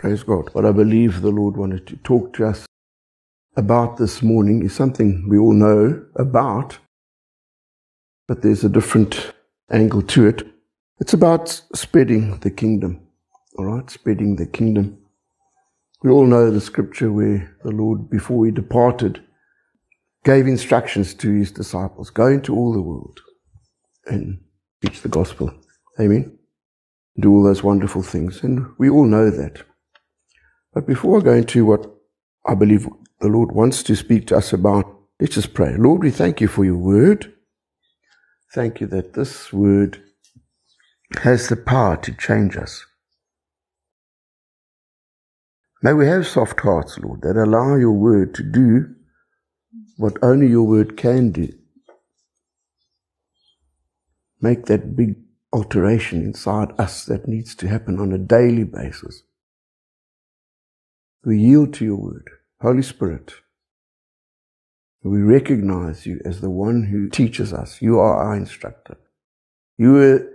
Praise God. What I believe the Lord wanted to talk to us about this morning is something we all know about, but there's a different angle to it. It's about spreading the kingdom, all right? Spreading the kingdom. We all know the scripture where the Lord, before he departed, gave instructions to his disciples, go into all the world and preach the gospel. Amen. Do all those wonderful things. And we all know that. But before I go into what I believe the Lord wants to speak to us about, let's just pray. Lord, we thank you for your word. Thank you that this word has the power to change us. May we have soft hearts, Lord, that allow your word to do what only your word can do. Make that big alteration inside us that needs to happen on a daily basis. We yield to your word, Holy Spirit. We recognize you as the one who teaches us. You are our instructor. You were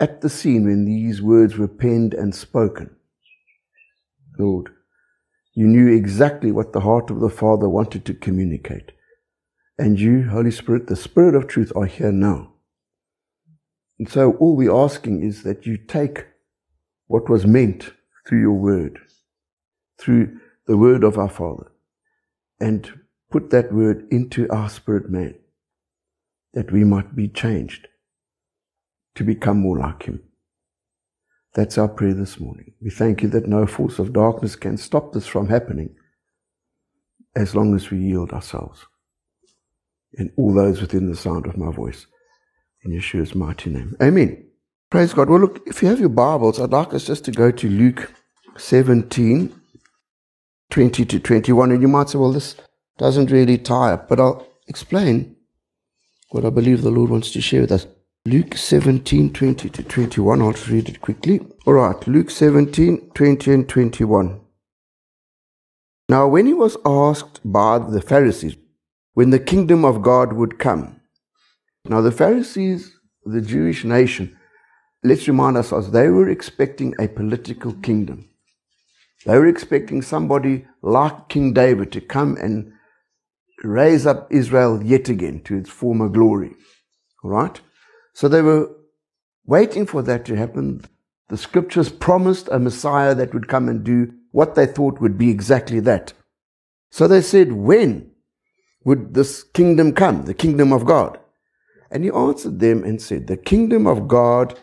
at the scene when these words were penned and spoken. Lord, you knew exactly what the heart of the Father wanted to communicate. And you, Holy Spirit, the Spirit of truth, are here now. And so all we're asking is that you take what was meant through your word, through the word of our Father, and put that word into our spirit man, that we might be changed to become more like him. That's our prayer this morning. We thank you that no force of darkness can stop this from happening as long as we yield ourselves. And all those within the sound of my voice, in Yeshua's mighty name. Amen. Praise God. Well, look, if you have your Bibles, I'd like us just to go to Luke 17, 20 to 21. And you might say, well, this doesn't really tie up. But I'll explain what I believe the Lord wants to share with us. Luke 17, 20 to 21. I'll read it quickly. All right, Luke 17, 20 and 21. Now, when he was asked by the Pharisees when the kingdom of God would come. Now, the Pharisees, the Jewish nation, let's remind ourselves, they were expecting a political kingdom. They were expecting somebody like King David to come and raise up Israel yet again to its former glory. All right? So they were waiting for that to happen. The scriptures promised a Messiah that would come and do what they thought would be exactly that. So they said, when would this kingdom come, the kingdom of God? And he answered them and said, the kingdom of God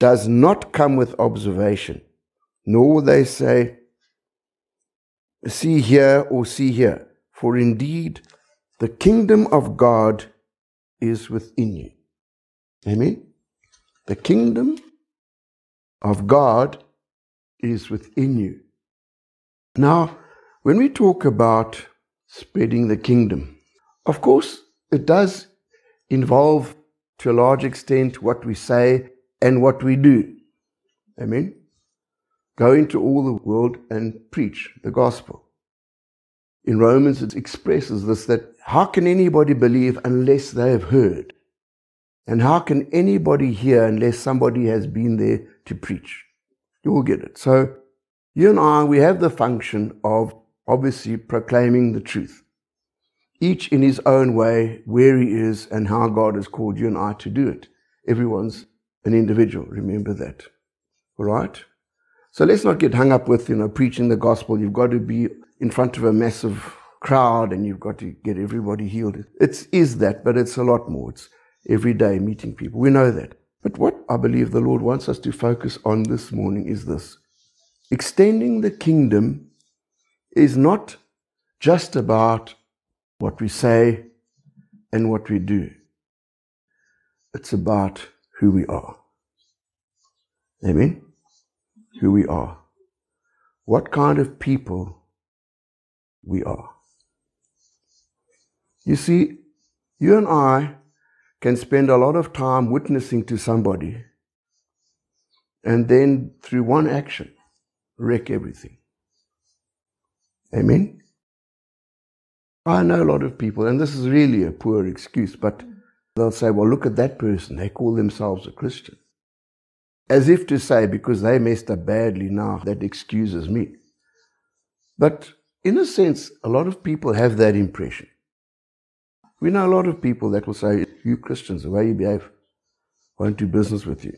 does not come with observation, nor will they say, see here or see here. For indeed, the kingdom of God is within you. Amen. The kingdom of God is within you. Now, when we talk about spreading the kingdom, of course, it does involve to a large extent what we say and what we do. Amen. Go into all the world and preach the gospel. In Romans, it expresses this, that how can anybody believe unless they have heard? And how can anybody hear unless somebody has been there to preach? You all get it. So you and I, we have the function of obviously proclaiming the truth, each in his own way, where he is and how God has called you and I to do it. Everyone's an individual. Remember that. All right? So let's not get hung up with, preaching the gospel. You've got to be in front of a massive crowd and you've got to get everybody healed. It is that, but it's a lot more. It's every day meeting people. We know that. But what I believe the Lord wants us to focus on this morning is this. Extending the kingdom is not just about what we say and what we do. It's about who we are. Amen? Who we are. What kind of people we are. You see, you and I can spend a lot of time witnessing to somebody and then through one action wreck everything. Amen? I know a lot of people, and this is really a poor excuse, but they'll say, well, look at that person. They call themselves a Christian. As if to say, because they messed up badly now, that excuses me. But in a sense, a lot of people have that impression. We know a lot of people that will say, you Christians, the way you behave, won't do business with you.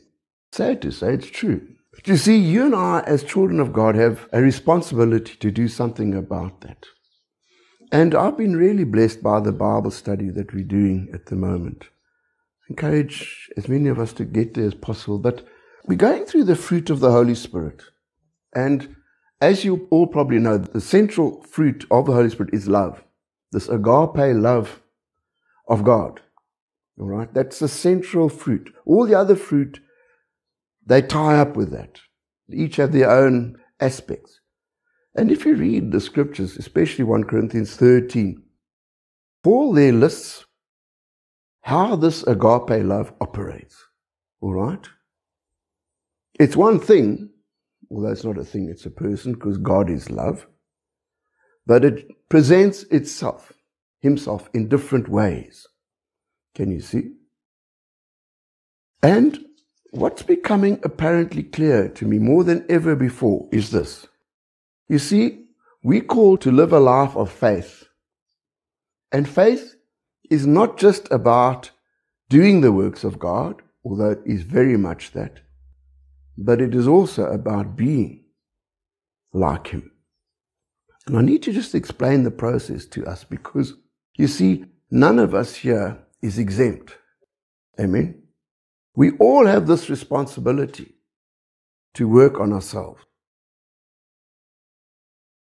Sad to say, it's true. But you see, you and I, as children of God, have a responsibility to do something about that. And I've been really blessed by the Bible study that we're doing at the moment. I encourage as many of us to get there as possible. But we're going through the fruit of the Holy Spirit. And as you all probably know, the central fruit of the Holy Spirit is love. This agape love of God. All right? That's the central fruit. All the other fruit, they tie up with that. They each have their own aspects. And if you read the scriptures, especially 1 Corinthians 13, Paul there lists how this agape love operates. All right? It's one thing, although it's not a thing, it's a person, because God is love, but it presents himself in different ways. Can you see? And what's becoming apparently clear to me more than ever before is this. You see, we're called to live a life of faith. And faith is not just about doing the works of God, although it is very much that, but it is also about being like Him. And I need to just explain the process to us because, you see, none of us here is exempt. Amen? We all have this responsibility to work on ourselves.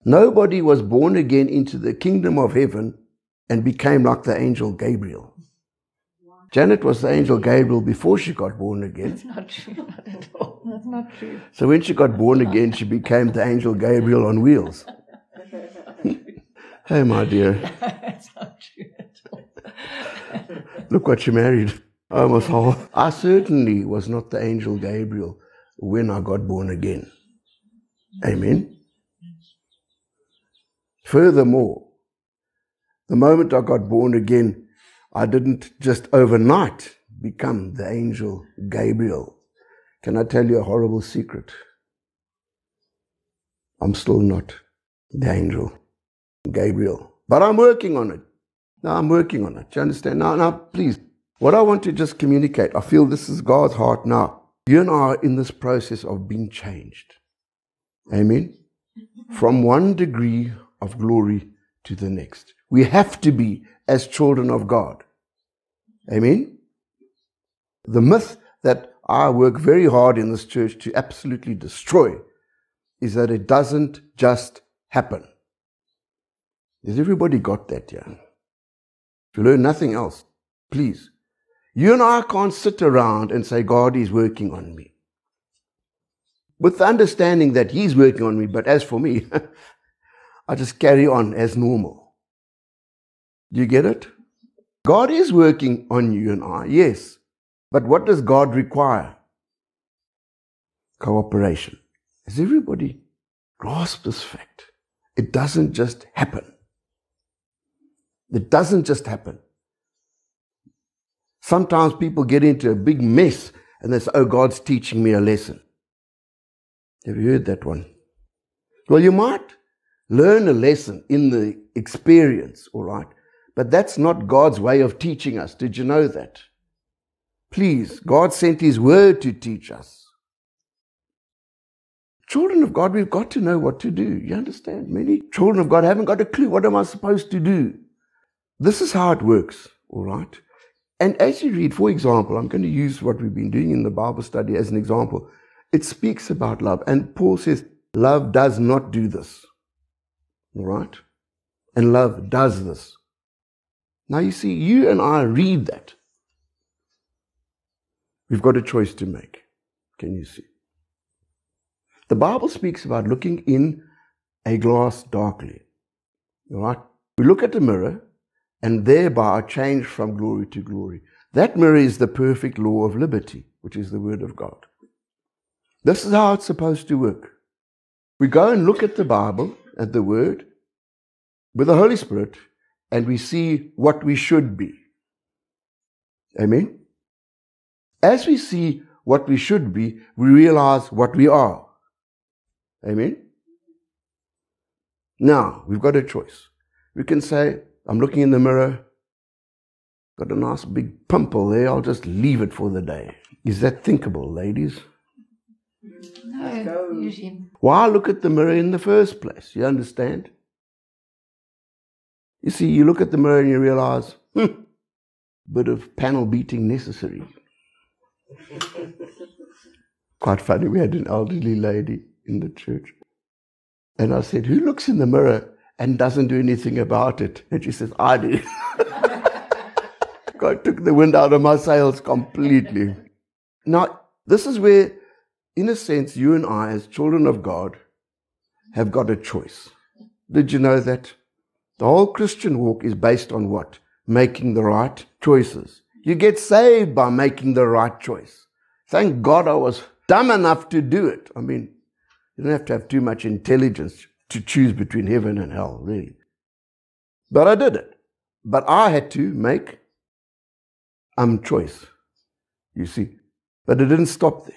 Nobody was born again into the kingdom of heaven and became like the angel Gabriel. Wow. Janet was the angel Gabriel before she got born again. That's not true. Not at all. That's not true. So when she got born again, she became the angel Gabriel on wheels. Hey, my dear. That's not true at all. Look what she married. I certainly was not the angel Gabriel when I got born again. Amen. Furthermore, the moment I got born again, I didn't just overnight become the angel Gabriel. Can I tell you a horrible secret? I'm still not the angel Gabriel, but I'm working on it. Now I'm working on it. Do you understand? Now, please. What I want to just communicate, I feel this is God's heart now. You and I are in this process of being changed. Amen? From one degree of glory to the next. We have to be as children of God. Amen? The myth that I work very hard in this church to absolutely destroy is that it doesn't just happen. Has everybody got that, yeah? If you learn nothing else, please. You and I can't sit around and say, God is working on me. With the understanding that He's working on me, but as for me, I just carry on as normal. Do you get it? God is working on you and I, yes. But what does God require? Cooperation. Does everybody grasp this fact? It doesn't just happen. It doesn't just happen. Sometimes people get into a big mess and they say, oh, God's teaching me a lesson. Have you heard that one? Well, you might learn a lesson in the experience, all right? But that's not God's way of teaching us. Did you know that? Please, God sent His word to teach us. Children of God, we've got to know what to do. You understand? Many children of God haven't got a clue. What am I supposed to do? This is how it works, all right? And as you read, for example, I'm going to use what we've been doing in the Bible study as an example. It speaks about love. And Paul says, love does not do this. All right? And love does this. Now you see, you and I read that. We've got a choice to make. Can you see? The Bible speaks about looking in a glass darkly. All right? We look at the mirror, and thereby are changed from glory to glory. That mirror is the perfect law of liberty, which is the Word of God. This is how it's supposed to work. We go and look at the Bible, at the Word, with the Holy Spirit, and we see what we should be. Amen? As we see what we should be, we realize what we are. Amen? Now, we've got a choice. We can say, I'm looking in the mirror, got a nice big pimple there, I'll just leave it for the day. Is that thinkable, ladies? No, usually. Why look at the mirror in the first place? You understand? You see, you look at the mirror and you realize, bit of panel beating necessary. Quite funny, we had an elderly lady in the church. And I said, who looks in the mirror and doesn't do anything about it? And she says, I do. God took the wind out of my sails completely. Now, this is where, in a sense, you and I, as children of God, have got a choice. Did you know that? The whole Christian walk is based on what? Making the right choices. You get saved by making the right choice. Thank God I was dumb enough to do it. I mean, you don't have to have too much intelligence to choose between heaven and hell, really. But I did it. But I had to make choice, you see. But it didn't stop there.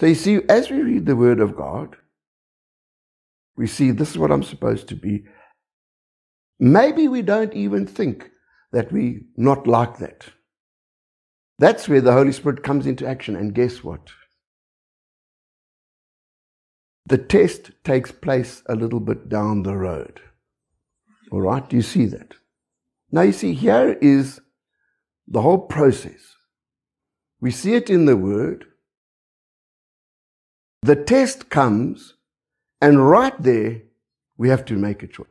So you see, as we read the Word of God, we see this is what I'm supposed to be. Maybe we don't even think that we're not like that. That's where the Holy Spirit comes into action. And guess what? The test takes place a little bit down the road. All right? Do you see that? Now you see, here is the whole process. We see it in the Word. The test comes, and right there, we have to make a choice.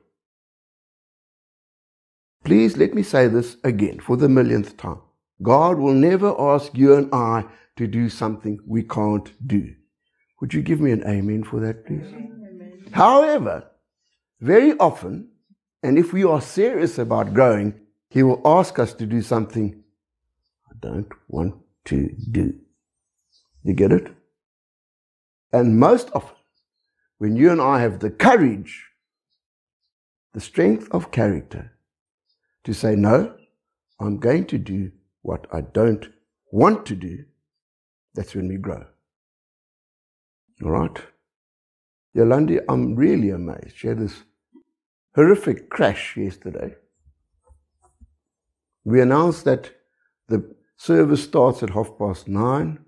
Please let me say this again for the millionth time. God will never ask you and I to do something we can't do. Would you give me an amen for that, please? Amen. However, very often, and if we are serious about growing, He will ask us to do something I don't want to do. You get it? And most often, when you and I have the courage, the strength of character, to say, no, I'm going to do what I don't want to do, that's when we grow. All right? Yolandi, I'm really amazed. She had this horrific crash yesterday. We announced that the service starts at 9:30,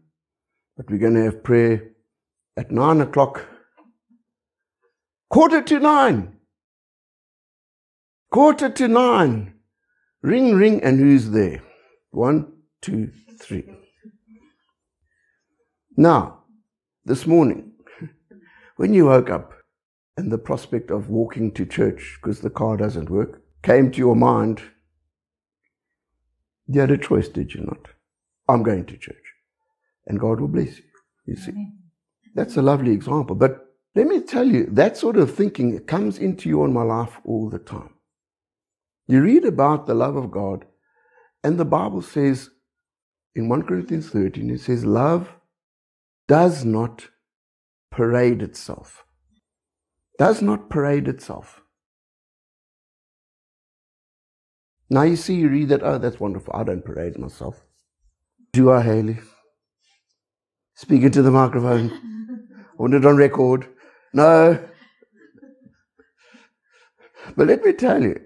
but we're going to have prayer at 9:00, 8:45. 9:15. Ring, ring, and who's there? 1, 2, 3. Now, this morning, when you woke up and the prospect of walking to church because the car doesn't work came to your mind, you had a choice, did you not? I'm going to church. And God will bless you, you see. That's a lovely example. But let me tell you, that sort of thinking comes into you in my life all the time. You read about the love of God, and the Bible says in 1 Corinthians 13, it says, love does not parade itself. Does not parade itself. Now you see, you read that, oh, that's wonderful. I don't parade myself. Do I, Haley? Speak into the microphone. I want it on record. No. But let me tell you,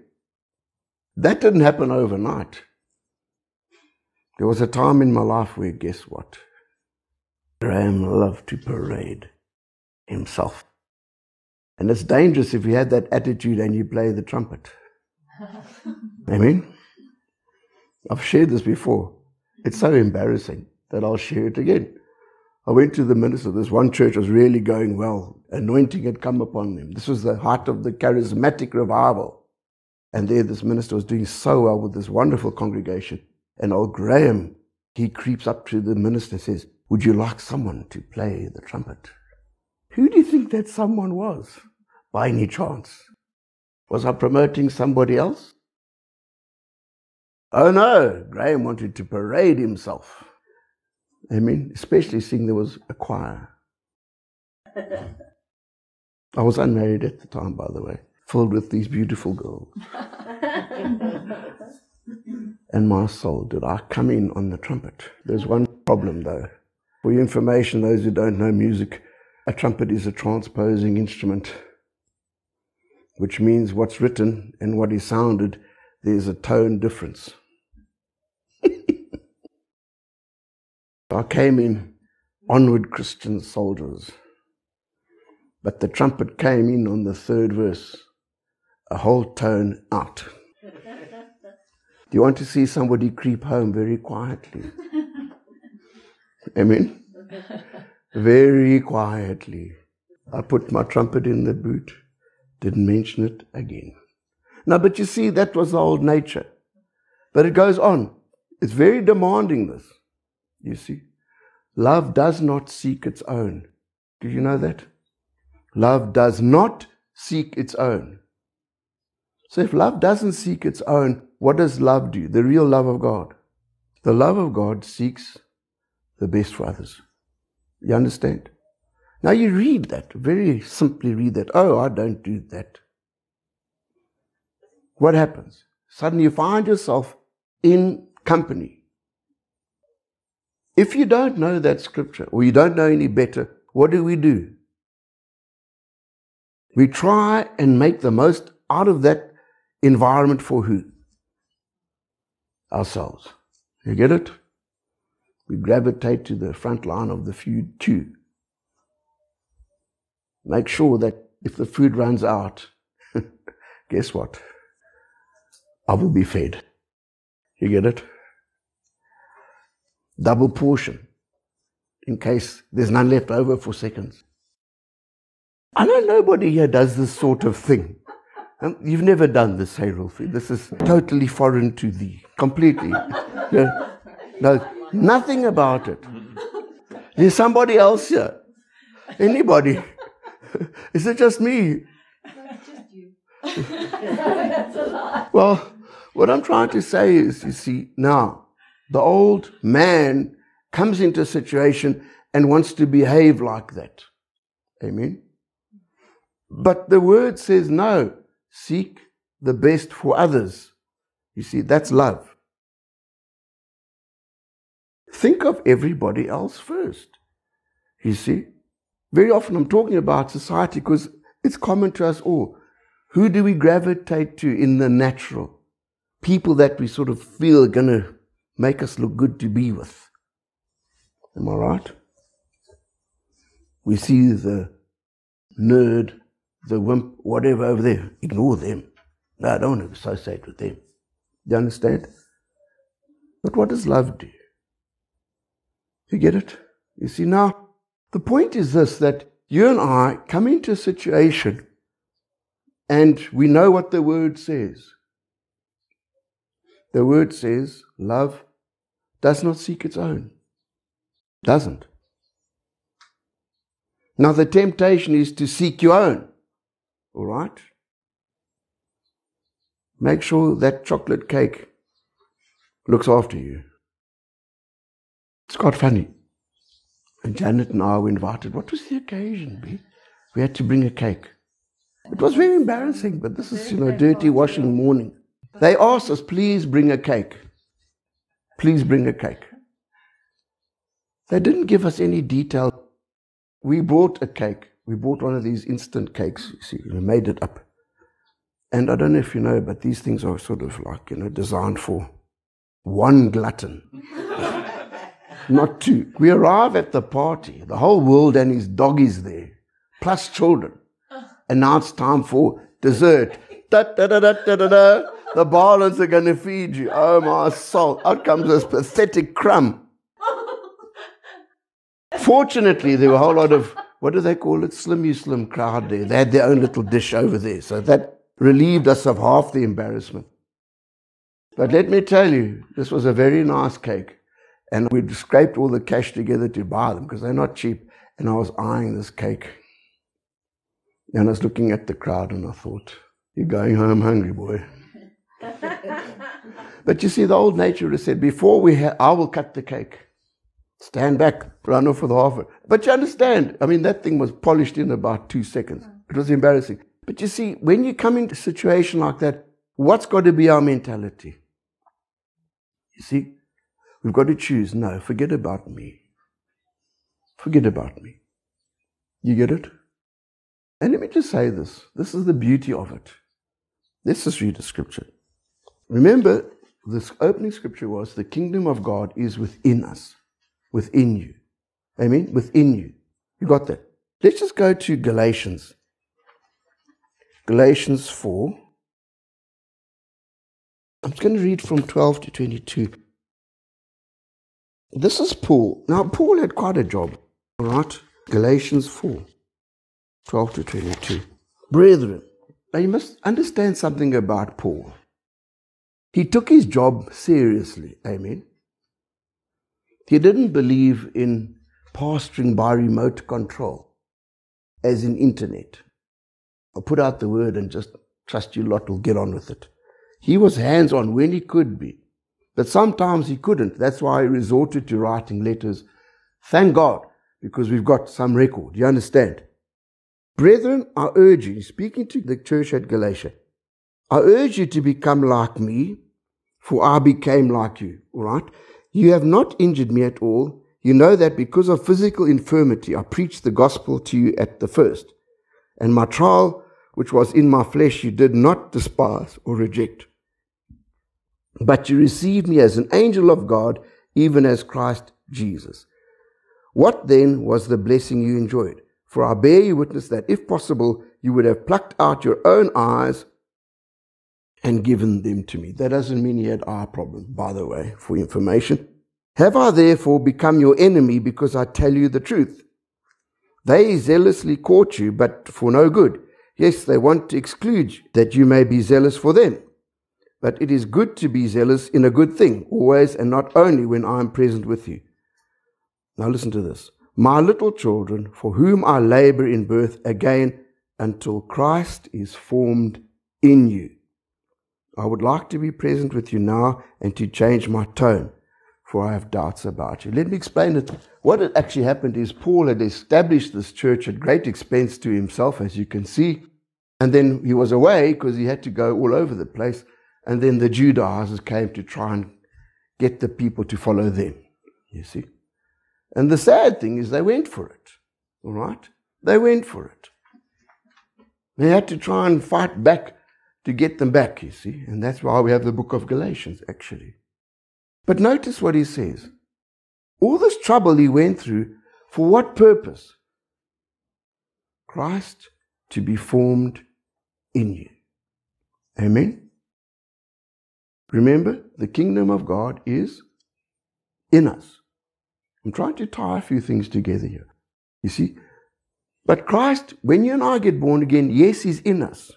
that didn't happen overnight. There was a time in my life where, guess what? Graham loved to parade himself. And it's dangerous if you had that attitude and you play the trumpet. Amen? I've shared this before. It's so embarrassing that I'll share it again. I went to the minister. This one church was really going well. Anointing had come upon them. This was the height of the charismatic revival. And there this minister was doing so well with this wonderful congregation. And old Graham, he creeps up to the minister and says, would you like someone to play the trumpet? Who do you think that someone was, by any chance? Was I promoting somebody else? Oh no, Graham wanted to parade himself. I mean, especially seeing there was a choir. I was unmarried at the time, by the way. Filled with these beautiful girls. And my soul, did I come in on the trumpet? There's one problem though. For your information, those who don't know music, a trumpet is a transposing instrument. which means what's written and what is sounded, there's a tone difference. I came in onward Christian soldiers, but the trumpet came in on the third verse, a whole tone out. Do you want to see somebody creep home very quietly? Amen? Very quietly. I put my trumpet in the boot, didn't mention it again. Now, but you see, that was the old nature. But it goes on. It's very demanding, this. You see, love does not seek its own. Do you know that? Love does not seek its own. So if love doesn't seek its own, what does love do? The real love of God. The love of God seeks the best for others. You understand? Now you read that, very simply read that. Oh, I don't do that. What happens? Suddenly you find yourself in company. If you don't know that scripture, or you don't know any better, what do? We try and make the most out of that environment for who? Ourselves. You get it? We gravitate to the front line of the food too. Make sure that if the food runs out, guess what? I will be fed. You get it? Double portion, in case there's none left over for seconds. I know nobody here does this sort of thing. You've never done this, hey, Rolfie. This is totally foreign to thee, completely. No, nothing about it. There's somebody else here. Anybody? Is it just me? No, just you. That's a lie. Well, what I'm trying to say is, you see, now, the old man comes into a situation and wants to behave like that. Amen? But the word says, no, seek the best for others. You see, that's love. Think of everybody else first. You see? Very often I'm talking about society because it's common to us all. Who do we gravitate to in the natural? People that we sort of feel are going to make us look good to be with. Am I right? We see the nerd, the wimp, whatever over there. Ignore them. No, I don't want to associate with them. Do you understand? But what does love do? You get it? You see now? The point is this, that you and I come into a situation and we know what the word says. The word says love does not seek its own. Doesn't. Now the temptation is to seek your own. All right? Make sure that chocolate cake looks after you. It's quite funny. And Janet and I were invited. What was the occasion, B? We had to bring a cake. It was very embarrassing, but this is, you know, dirty washing morning. They asked us, please bring a cake. Please bring a cake. They didn't give us any detail. We bought a cake. We bought one of these instant cakes, you see. We made it up. And I don't know if you know, but these things are sort of like, you know, designed for one glutton. Not two. We arrive at the party, the whole world and his dog is there, plus children. And now it's time for dessert. Da, da, da, da, da, da, da. The barons are going to feed you. Oh my soul. Out comes this pathetic crumb. Fortunately, there were a whole lot of, what do they call it, slimmy slim crowd there. They had their own little dish over there. So that relieved us of half the embarrassment. But let me tell you, this was a very nice cake. And we'd scraped all the cash together to buy them because they're not cheap. And I was eyeing this cake. And I was looking at the crowd and I thought, you're going home hungry, boy. But you see, the old nature has said, before we I will cut the cake. Stand back, run off with half of it. But you understand, I mean, that thing was polished in about 2 seconds. It was embarrassing. But you see, when you come into a situation like that, what's got to be our mentality? You see? We've got to choose. No, forget about me. Forget about me. You get it? And let me just say this. This is the beauty of it. Let's just read the scripture. Remember, this opening scripture was, the kingdom of God is within us, within you. Amen? Within you. You got that? Let's just go to Galatians. Galatians 4. I'm just going to read from 12 to 22. This is Paul. Now, Paul had quite a job. All right? Galatians 4, 12 to 22. Brethren, now you must understand something about Paul. He took his job seriously. Amen. He didn't believe in pastoring by remote control, as in internet. I'll put out the word and just trust you lot will get on with it. He was hands-on when he could be. But sometimes he couldn't. That's why he resorted to writing letters. Thank God, because we've got some record. You understand? Brethren, I urge you, speaking to the church at Galatia, I urge you to become like me, for I became like you. All right? You have not injured me at all. You know that because of physical infirmity, I preached the gospel to you at the first. And my trial, which was in my flesh, you did not despise or reject. But you received me as an angel of God, even as Christ Jesus. What then was the blessing you enjoyed? For I bear you witness that, if possible, you would have plucked out your own eyes and given them to me. That doesn't mean he had eye problems, by the way, for information. Have I therefore become your enemy because I tell you the truth? They zealously caught you, but for no good. Yes, they want to exclude you, that you may be zealous for them. But it is good to be zealous in a good thing, always and not only when I am present with you. Now listen to this. My little children, for whom I labor in birth again until Christ is formed in you. I would like to be present with you now and to change my tone, for I have doubts about you. Let me explain it. What had actually happened is Paul had established this church at great expense to himself, as you can see. And then he was away because he had to go all over the place. And then the Judaizers came to try and get the people to follow them, you see. And the sad thing is they went for it, all right? They went for it. They had to try and fight back to get them back, you see. And that's why we have the book of Galatians, actually. But notice what he says. All this trouble he went through, for what purpose? Christ to be formed in you. Amen? Remember, the kingdom of God is in us. I'm trying to tie a few things together here, you see. But Christ, when you and I get born again, yes, he's in us.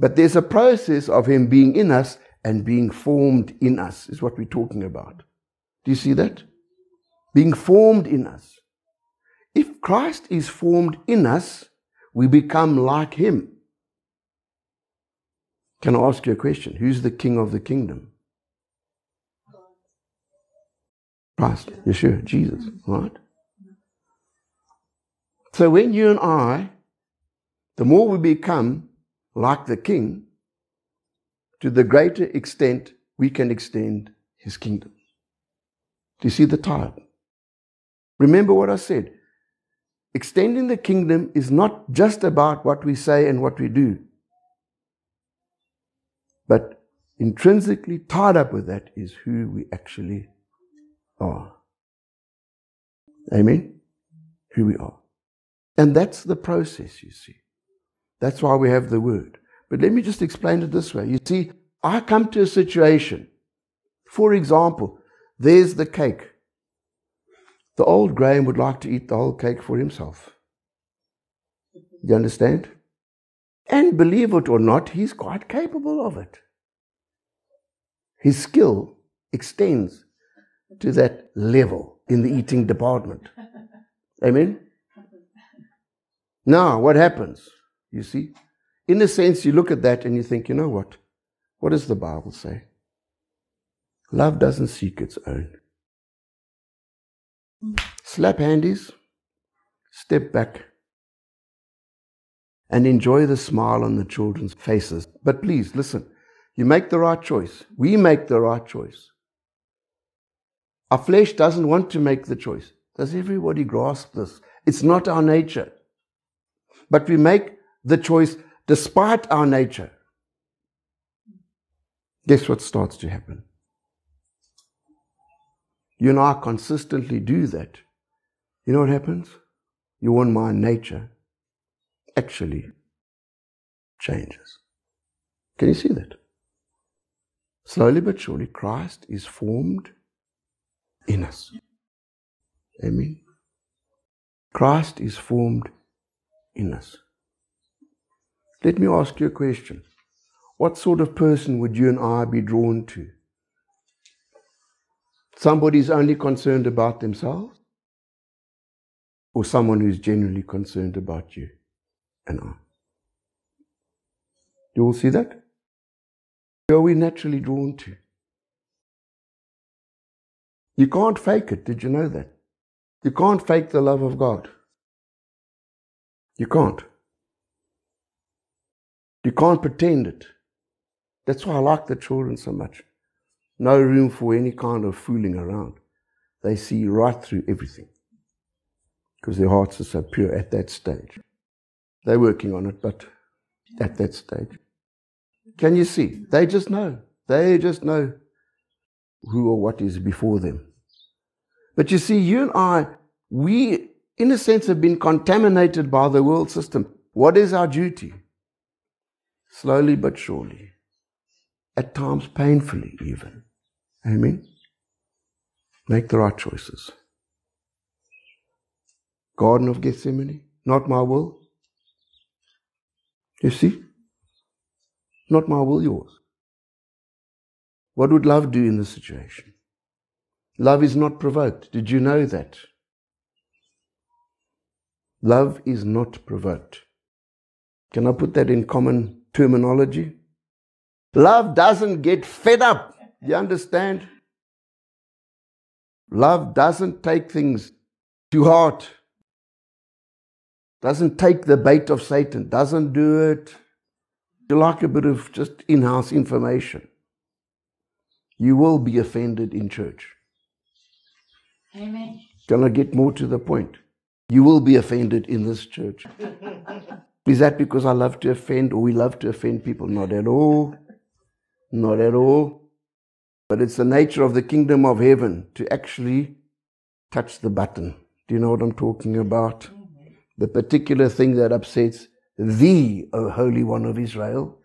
But there's a process of him being in us and being formed in us, is what we're talking about. Do you see that? Being formed in us. If Christ is formed in us, we become like him. Can I ask you a question? Who's the king of the kingdom? Christ, Yeshua, Jesus, right? So when you and I, the more we become like the king, to the greater extent we can extend his kingdom. Do you see the tie-up? Remember what I said. Extending the kingdom is not just about what we say and what we do. But intrinsically tied up with that is who we actually are. Amen? Who we are. And that's the process, you see. That's why we have the word. But let me just explain it this way. You see, I come to a situation. For example, there's the cake. The old Graham would like to eat the whole cake for himself. You understand? And believe it or not, he's quite capable of it. His skill extends to that level in the eating department. Amen? Now, what happens? You see? In a sense, you look at that and you think, you know what? What does the Bible say? Love doesn't seek its own. Slap handies, step back, and enjoy the smile on the children's faces. But please, listen, you make the right choice. We make the right choice. Our flesh doesn't want to make the choice. Does everybody grasp this? It's not our nature. but we make the choice despite our nature, guess what starts to happen? You and I consistently do that. You know what happens? Your own mind nature actually changes. Can you see that? Slowly but surely, Christ is formed in us. Amen. Christ is formed in us. Let me ask you a question. What sort of person would you and I be drawn to? Somebody who's only concerned about themselves? Or someone who's genuinely concerned about you and I? You all see that? Who are we naturally drawn to? You can't fake it. Did you know that? You can't fake the love of God. You can't. You can't pretend it. That's why I like the children so much. No room for any kind of fooling around. They see right through everything because their hearts are so pure at that stage. They're working on it, but at that stage. Can you see? They just know. They just know who or what is before them. But you see, you and I, we, in a sense, have been contaminated by the world system. What is our duty? Slowly but surely, at times painfully even. Amen? Make the right choices. Garden of Gethsemane, not my will. You see? Not my will, yours. What would love do in this situation? Love is not provoked. Did you know that? Love is not provoked. Can I put that in common terminology? Love doesn't get fed up. You understand? Love doesn't take things to heart. Doesn't take the bait of Satan. Doesn't do it. You like a bit of just in-house information. You will be offended in church. Amen. Can I get more to the point? You will be offended in this church. Is that because I love to offend or we love to offend people? Not at all. Not at all. But it's the nature of the kingdom of heaven to actually touch the button. Do you know what I'm talking about? The particular thing that upsets thee, O Holy One of Israel.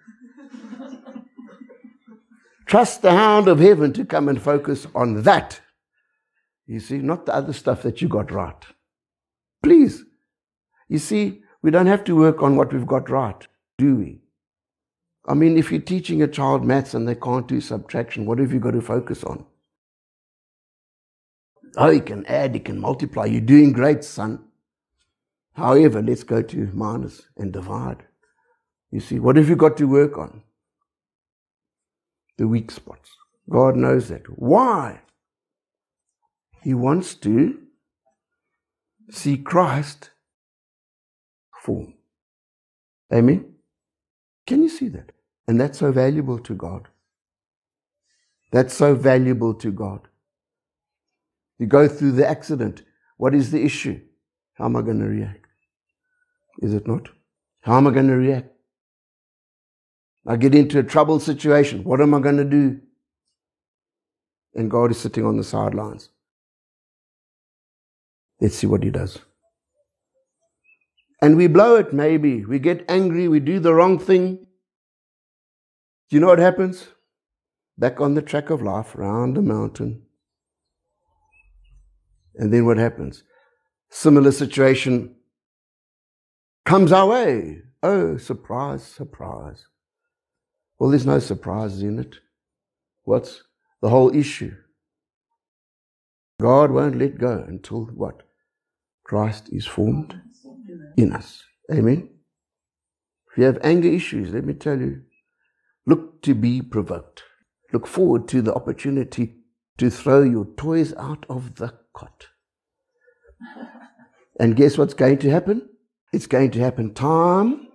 Trust the hound of heaven to come and focus on that. You see, not the other stuff that you got right. Please. You see, we don't have to work on what we've got right, do we? I mean, if you're teaching a child maths and they can't do subtraction, what have you got to focus on? Oh, you can add, you can multiply. You're doing great, son. However, let's go to minus and divide. You see, what have you got to work on? The weak spots. God knows that. Why? He wants to see Christ form. Amen? Can you see that? And that's so valuable to God. That's so valuable to God. You go through the accident. What is the issue? How am I going to react? Is it not? How am I going to react? I get into a troubled situation. What am I going to do? And God is sitting on the sidelines. Let's see what He does. And we blow it maybe. We get angry. We do the wrong thing. Do you know what happens? Back on the track of life, round the mountain. And then what happens? Similar situation comes our way. Oh, surprise, surprise. Well, there's no surprises in it. What's the whole issue? God won't let go until what? Christ is formed in us. Amen? If you have anger issues, let me tell you, look to be provoked. Look forward to the opportunity to throw your toys out of the cot. And guess what's going to happen? It's going to happen time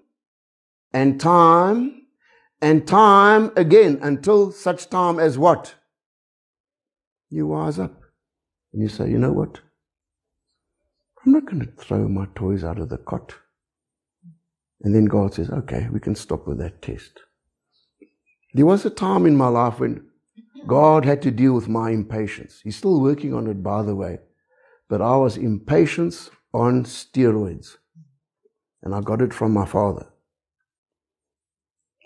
and time and time again until such time as what? You wise up and you say, you know what? I'm not going to throw my toys out of the cot. And then God says, okay, we can stop with that test. There was a time in my life when God had to deal with my impatience. He's still working on it, by the way. But I was impatient on steroids. And I got it from my father.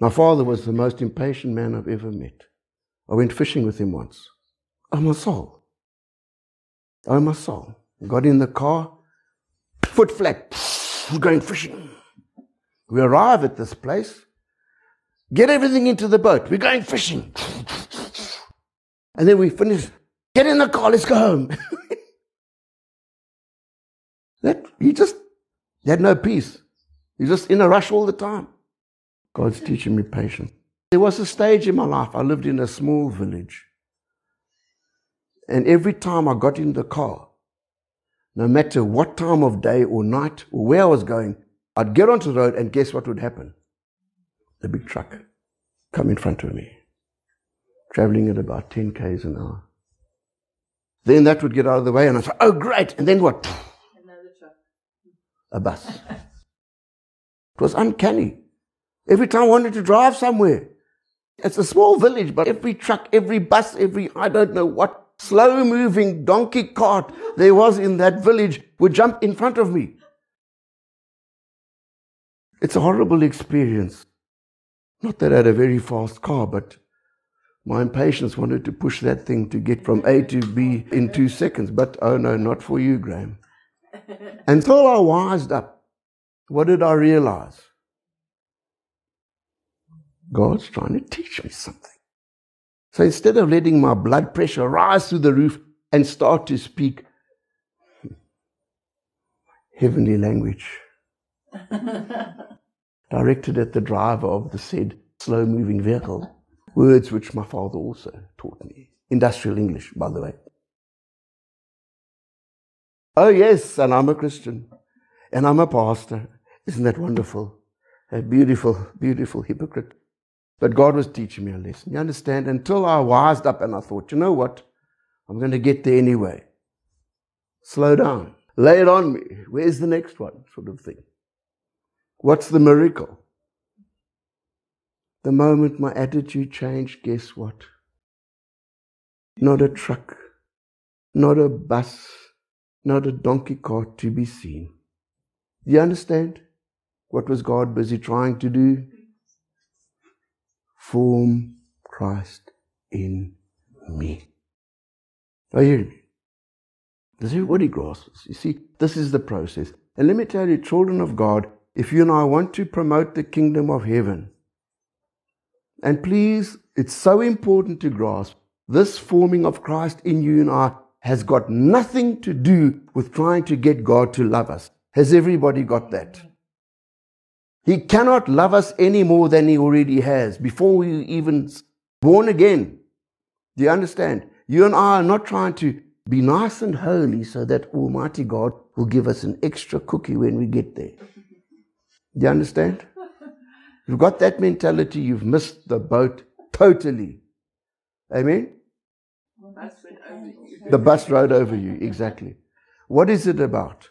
My father was the most impatient man I've ever met. I went fishing with him once. Oh, my soul. Got in the car, foot flat, we're going fishing. We arrive at this place, get everything into the boat, we're going fishing. And then we finish, get in the car, let's go home. He had no peace. He was just in a rush all the time. God's teaching me patience. There was a stage in my life, I lived in a small village. And every time I got in the car, no matter what time of day or night or where I was going, I'd get onto the road and guess what would happen? The big truck come in front of me, traveling at about 10 k's an hour. Then that would get out of the way and I'd say, oh great, and then what? Another truck. A bus. It was uncanny. Every time I wanted to drive somewhere. It's a small village, but every truck, every bus, every I don't know what slow-moving donkey cart there was in that village would jump in front of me. It's a horrible experience. Not that I had a very fast car, but my impatience wanted to push that thing to get from A to B in 2 seconds. But oh no, not for you, Graham. Until I wised up, what did I realize? God's trying to teach me something. So instead of letting my blood pressure rise through the roof and start to speak heavenly language, directed at the driver of the said slow-moving vehicle, words which my father also taught me, industrial English, by the way. Oh yes, and I'm a Christian, and I'm a pastor. Isn't that wonderful? A beautiful, beautiful hypocrite. But God was teaching me a lesson. You understand? Until I wised up and I thought, you know what? I'm going to get there anyway. Slow down. Lay it on me. Where's the next one? Sort of thing. What's the miracle? The moment my attitude changed, guess what? Not a truck, not a bus, not a donkey cart to be seen. Do you understand? What was God busy trying to do? Form Christ in me. Are you hearing me? Does everybody grasp this? You see, this is the process. And let me tell you, children of God, if you and I want to promote the kingdom of heaven, and please, it's so important to grasp, this forming of Christ in you and I has got nothing to do with trying to get God to love us. Has everybody got that? He cannot love us any more than He already has before we even born again. Do you understand? You and I are not trying to be nice and holy so that Almighty God will give us an extra cookie when we get there. Do you understand? You've got that mentality, you've missed the boat totally. Amen? The bus rode over you, exactly. What is it about?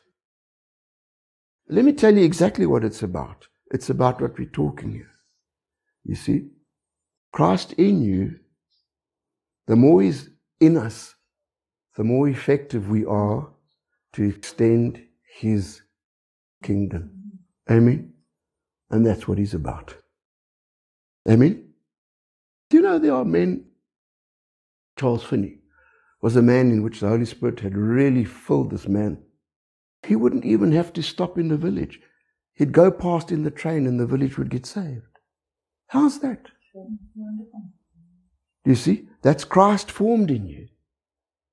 Let me tell you exactly what it's about. It's about what we're talking here. You see? Christ in you, the more He's in us, the more effective we are to extend His kingdom. Amen? And that's what He's about. Amen? Do you know there are men? Charles Finney was a man in which the Holy Spirit had really filled this man. He wouldn't even have to stop in the village. He'd go past in the train and the village would get saved. How's that? Wonderful. You see, that's Christ formed in you.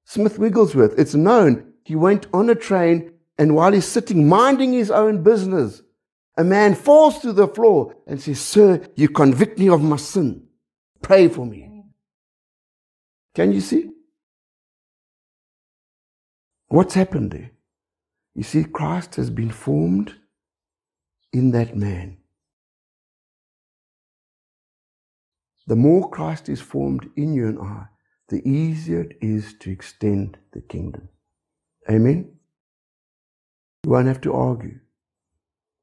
Smith Wigglesworth, it's known, he went on a train and while he's sitting minding his own business, a man falls to the floor and says, Sir, you convict me of my sin. Pray for me. Can you see? What's happened there? You see, Christ has been formed in that man. The more Christ is formed in you and I, the easier it is to extend the kingdom. Amen? You won't have to argue.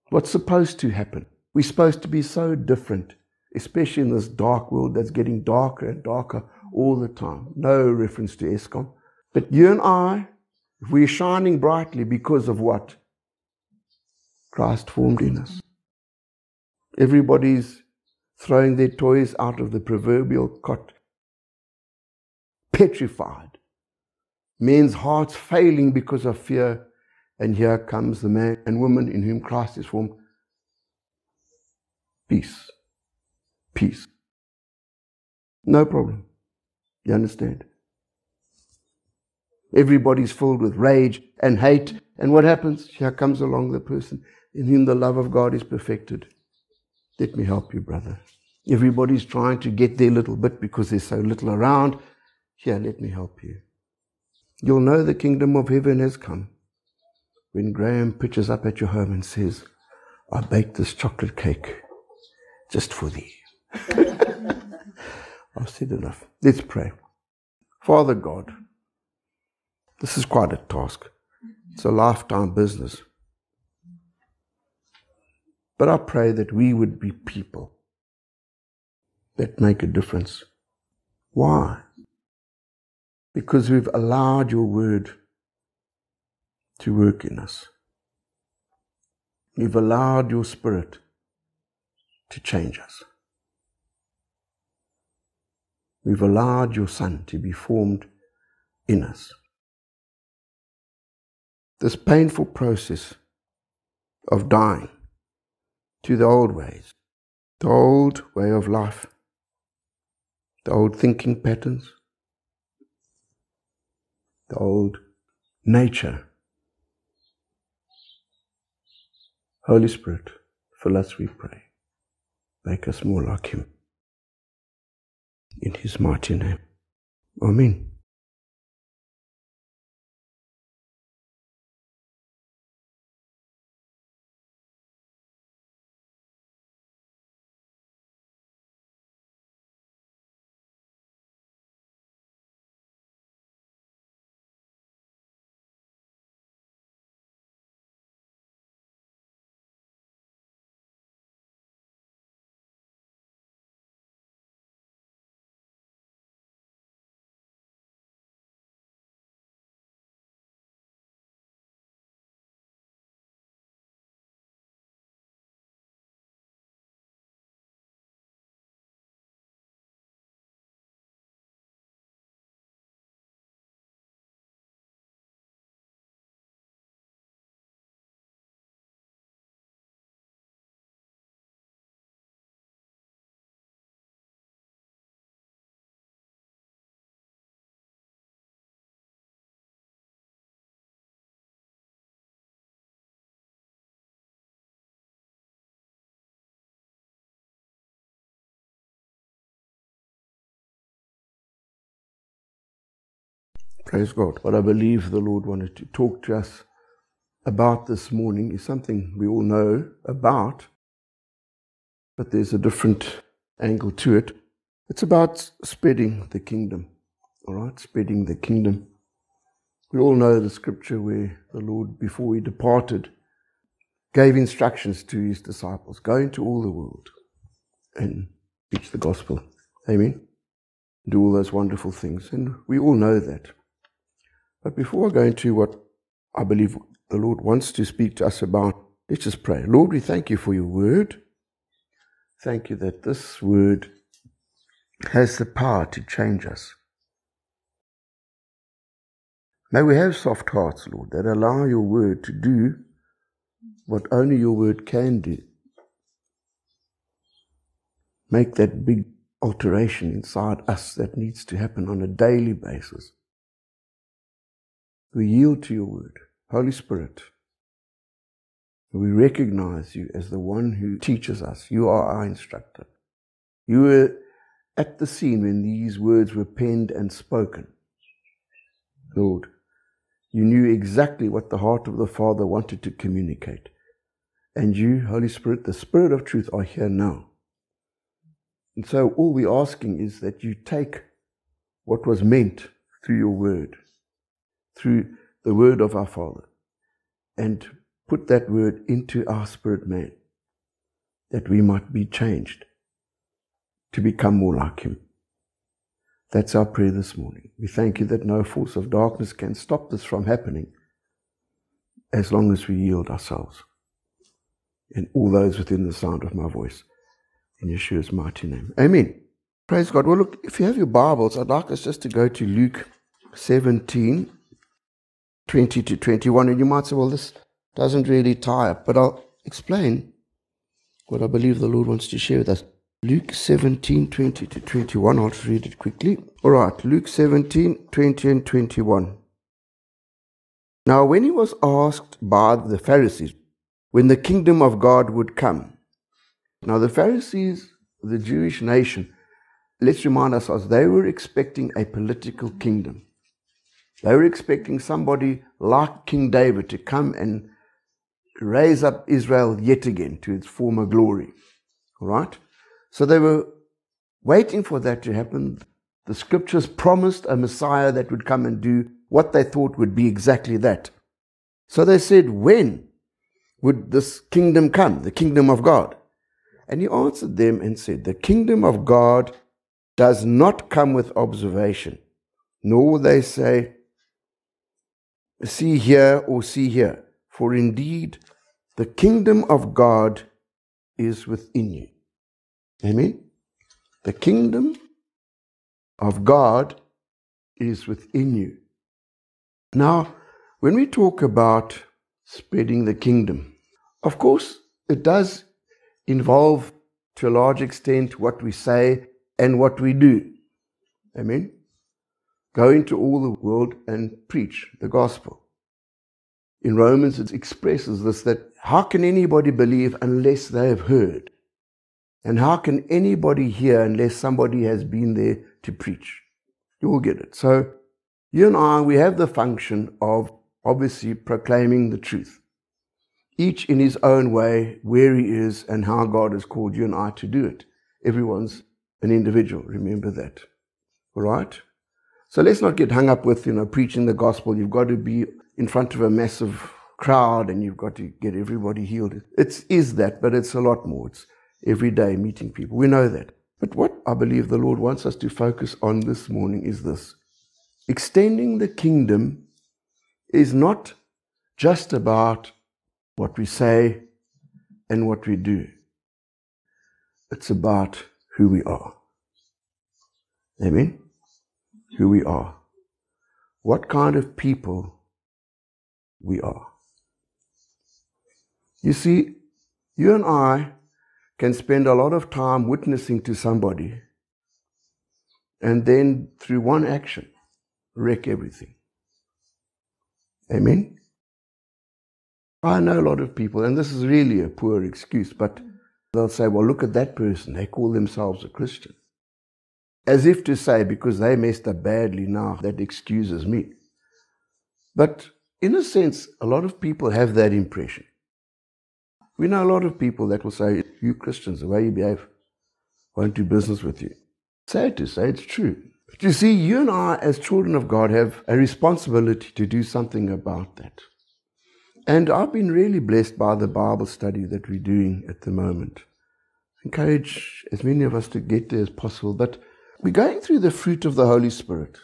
What's supposed to happen? We're supposed to be so different, especially in this dark world that's getting darker and darker all the time. No reference to ESCOM. But you and I, we're shining brightly because of what Christ formed in us. Everybody's throwing their toys out of the proverbial cot, petrified. Men's hearts failing because of fear. And here comes the man and woman in whom Christ is formed. Peace. Peace. No problem. You understand? Everybody's filled with rage and hate. And what happens? Here comes along the person in whom the love of God is perfected. Let me help you, brother. Everybody's trying to get their little bit because there's so little around. Here, let me help you. You'll know the kingdom of heaven has come when Graham pitches up at your home and says, I baked this chocolate cake just for thee. I've said enough. Let's pray. Father God, this is quite a task. It's a lifetime business. But I pray that we would be people that make a difference. Why? Because we've allowed your word to work in us. You've allowed your spirit to change us. We've allowed your son to be formed in us. This painful process of dying to the old ways, the old way of life, the old thinking patterns, the old nature. Holy Spirit, fill us, we pray. Make us more like him. In his mighty name. Amen. Praise God. What I believe the Lord wanted to talk to us about this morning is something we all know about, but there's a different angle to it. It's about spreading the kingdom, all right? Spreading the kingdom. We all know the scripture where the Lord, before he departed, gave instructions to his disciples, go into all the world and preach the gospel. Amen? Do all those wonderful things, and we all know that. But before I go into what I believe the Lord wants to speak to us about, let's just pray. Lord, we thank you for your word. Thank you that this word has the power to change us. May we have soft hearts, Lord, that allow your word to do what only your word can do. Make that big alteration inside us that needs to happen on a daily basis. We yield to your word, Holy Spirit. We recognize you as the one who teaches us. You are our instructor. You were at the scene when these words were penned and spoken. Lord, you knew exactly what the heart of the Father wanted to communicate. And you, Holy Spirit, the Spirit of truth, are here now. And so all we're asking is that you take what was meant through your word, through the word of our Father, and put that word into our spirit man, that we might be changed to become more like Him. That's our prayer this morning. We thank You that no force of darkness can stop this from happening as long as we yield ourselves and all those within the sound of my voice. In Yeshua's mighty name. Amen. Praise God. Well, look, if you have your Bibles, I'd like us just to go to Luke 17, 20 to 21. And you might say, well, this doesn't really tie up, but I'll explain what I believe the Lord wants to share with us. Luke 17, 20 to 21. I'll just read it quickly. All right, Luke 17, 20 and 21. Now, when He was asked by the Pharisees when the kingdom of God would come. Now, the Pharisees, the Jewish nation, let's remind ourselves, they were expecting a political kingdom. They were expecting somebody like King David to come and raise up Israel yet again to its former glory. All right? So they were waiting for that to happen. The scriptures promised a Messiah that would come and do what they thought would be exactly that. So they said, when would this kingdom come, the kingdom of God? And He answered them and said, the kingdom of God does not come with observation, nor will they say, see here or see here. For indeed, the kingdom of God is within you. Amen? The kingdom of God is within you. Now, when we talk about spreading the kingdom, of course, it does involve to a large extent what we say and what we do. Amen? Go into all the world and preach the gospel. In Romans, it expresses this, that how can anybody believe unless they have heard? And how can anybody hear unless somebody has been there to preach? You will get it. So you and I, we have the function of obviously proclaiming the truth, each in his own way, where he is and how God has called you and I to do it. Everyone's an individual. Remember that. All right? So let's not get hung up with, preaching the gospel. You've got to be in front of a massive crowd and you've got to get everybody healed. It is that, but it's a lot more. It's every day meeting people. We know that. But what I believe the Lord wants us to focus on this morning is this. Extending the kingdom is not just about what we say and what we do. It's about who we are. Amen? Who we are. What kind of people we are. You see, you and I can spend a lot of time witnessing to somebody and then through one action wreck everything. Amen? I know a lot of people, and this is really a poor excuse, but they'll say, well, look at that person. They call themselves a Christian. As if to say, because they messed up badly now, that excuses me. But in a sense, a lot of people have that impression. We know a lot of people that will say, you Christians, the way you behave, won't do business with you. Sad to say, it's true. But you see, you and I, as children of God, have a responsibility to do something about that. And I've been really blessed by the Bible study that we're doing at the moment. I encourage as many of us to get there as possible. But we're going through the fruit of the Holy Spirit.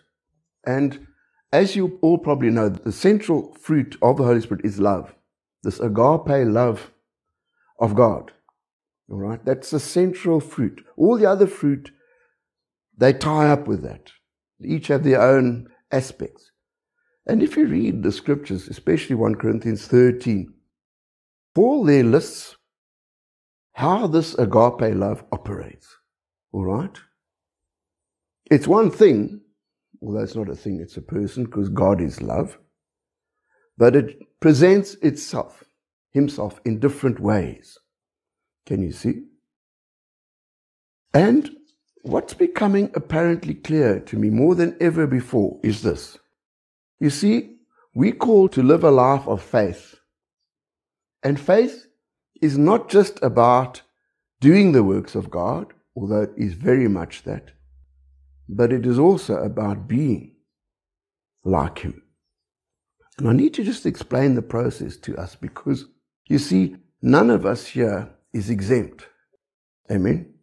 And as you all probably know, the central fruit of the Holy Spirit is love. This agape love of God. All right? That's the central fruit. All the other fruit, they tie up with that. They each have their own aspects. And if you read the scriptures, especially 1 Corinthians 13, Paul there lists how this agape love operates. All right? It's one thing, although it's not a thing, it's a person, because God is love. But it presents himself in different ways. Can you see? And what's becoming apparently clear to me more than ever before is this. You see, we're called to live a life of faith. And faith is not just about doing the works of God, although it is very much that, but it is also about being like Him. And I need to just explain the process to us because, you see, none of us here is exempt Amen.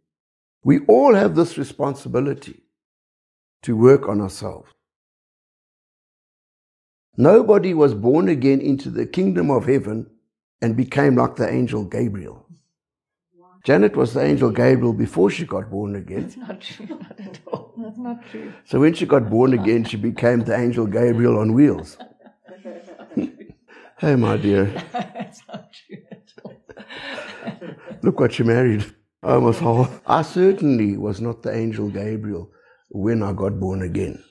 We all have this responsibility to work on ourselves. Nobody was born again into the kingdom of heaven and became like the angel Gabriel. Wow. Janet was the angel Gabriel before she got born again. That's not true. Not at all. That's not true. So when she got born again, she became the angel Gabriel on wheels. Hey, my dear. That's not true at all. Look what she married. I certainly was not the angel Gabriel when I got born again.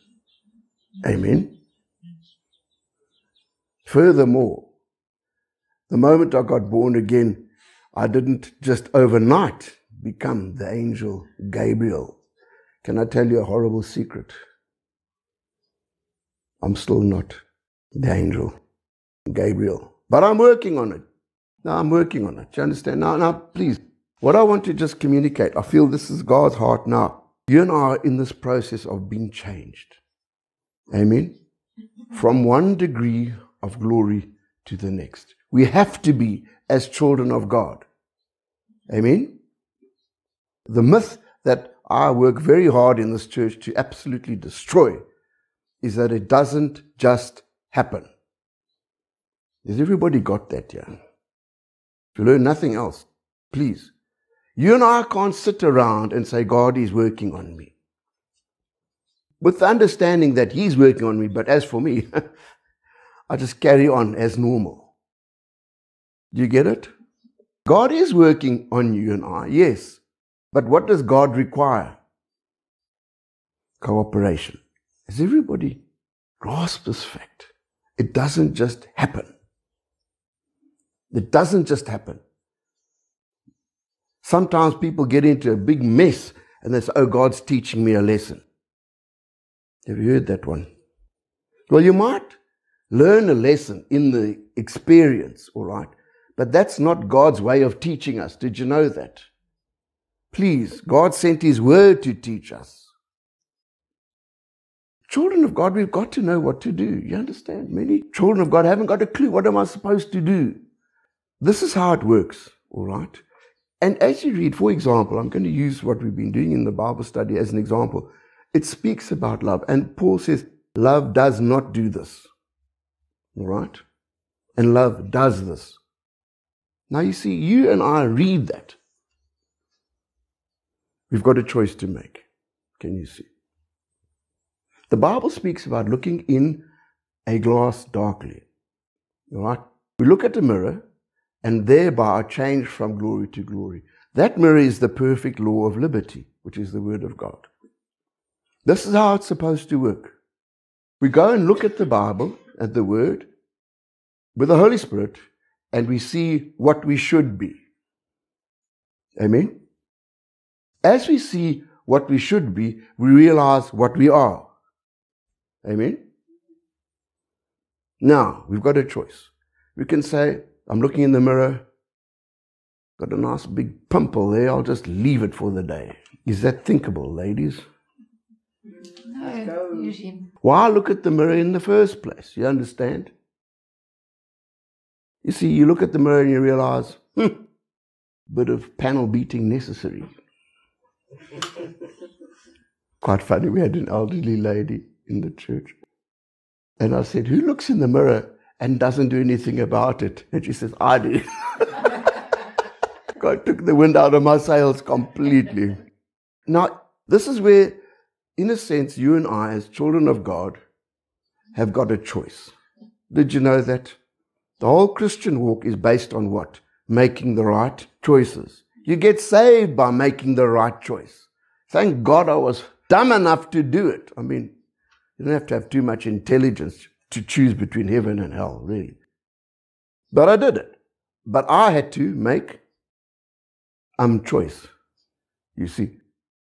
Amen. Furthermore, the moment I got born again, I didn't just overnight become the angel Gabriel. Can I tell you a horrible secret? I'm still not the angel Gabriel, but I'm working on it. Now I'm working on it. Do you understand? Now, please, what I want to just communicate, I feel this is God's heart now. You and I are in this process of being changed. Amen. From one degree of glory to the next. We have to be as children of God. Amen. The myth that I work very hard in this church to absolutely destroy is that it doesn't just happen. Has everybody got that? Yeah. If you learn nothing else, please. You and I can't sit around and say, God is working on me. With the understanding that He's working on me, but as for me, I just carry on as normal. Do you get it? God is working on you and I, yes. But what does God require? Cooperation. Has everybody grasped this fact? It doesn't just happen. It doesn't just happen. Sometimes people get into a big mess and they say, oh, God's teaching me a lesson. Have you heard that one? Well, you might learn a lesson in the experience, all right? But that's not God's way of teaching us. Did you know that? Please, God sent His word to teach us. Children of God, we've got to know what to do. You understand? Many children of God haven't got a clue. What am I supposed to do? This is how it works, all right? And as you read, for example, I'm going to use what we've been doing in the Bible study as an example. It speaks about love. And Paul says, love does not do this, all right? And love does this. Now, you see, you and I read that. We've got a choice to make. Can you see? The Bible speaks about looking in a glass darkly. All right? We look at the mirror and thereby are changed from glory to glory. That mirror is the perfect law of liberty, which is the Word of God. This is how it's supposed to work. We go and look at the Bible, at the Word, with the Holy Spirit, and we see what we should be. Amen? As we see what we should be, we realize what we are. Amen? Now, we've got a choice. We can say, I'm looking in the mirror, got a nice big pimple there, I'll just leave it for the day. Is that thinkable, ladies? No, Eugene. Why look at the mirror in the first place? You understand? You see, you look at the mirror and you realize, bit of panel beating necessary. Quite funny, we had an elderly lady in the church. And I said, who looks in the mirror and doesn't do anything about it? And she says, I do. God took the wind out of my sails completely. Now, this is where, in a sense, you and I, as children of God, have got a choice. Did you know that? The whole Christian walk is based on what? Making the right choices. You get saved by making the right choice. Thank God I was dumb enough to do it. I mean, you don't have to have too much intelligence to choose between heaven and hell, really. But I did it. But I had to make choice, you see.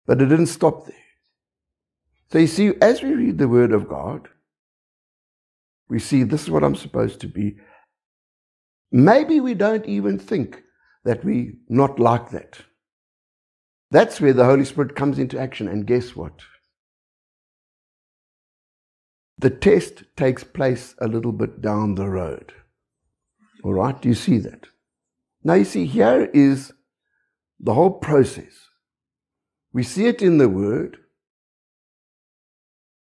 But it didn't stop there. So you see, as we read the Word of God, we see this is what I'm supposed to be. Maybe we don't even think that we're not like that. That's where the Holy Spirit comes into action. And guess what? The test takes place a little bit down the road. All right? Do you see that? Now, you see, here is the whole process. We see it in the Word.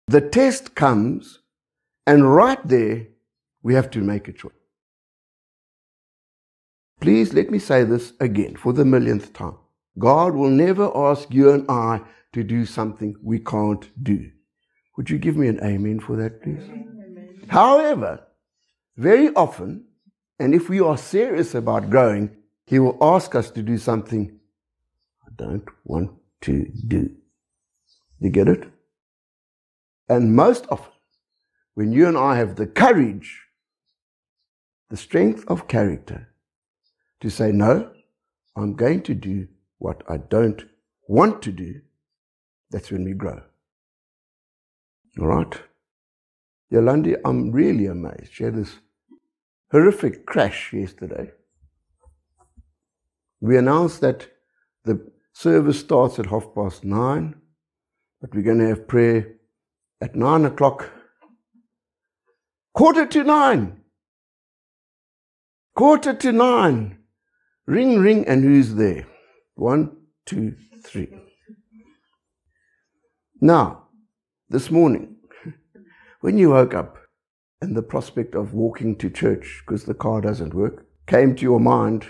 The test comes, and right there, we have to make a choice. Please let me say this again for the millionth time. God will never ask you and I to do something we can't do. Would you give me an amen for that, please? Amen. However, very often, and if we are serious about growing, He will ask us to do something I don't want to do. You get it? And most often, when you and I have the courage, the strength of character, to say, no, I'm going to do what I don't want to do, that's when we grow. All right? Yolandi, I'm really amazed. She had this horrific crash yesterday. We announced that the service starts at 9:30, but we're going to have prayer at 9:00. 8:45. 9:15. Ring, ring, and who's there? 1, 2, 3. Now, this morning, when you woke up and the prospect of walking to church because the car doesn't work came to your mind,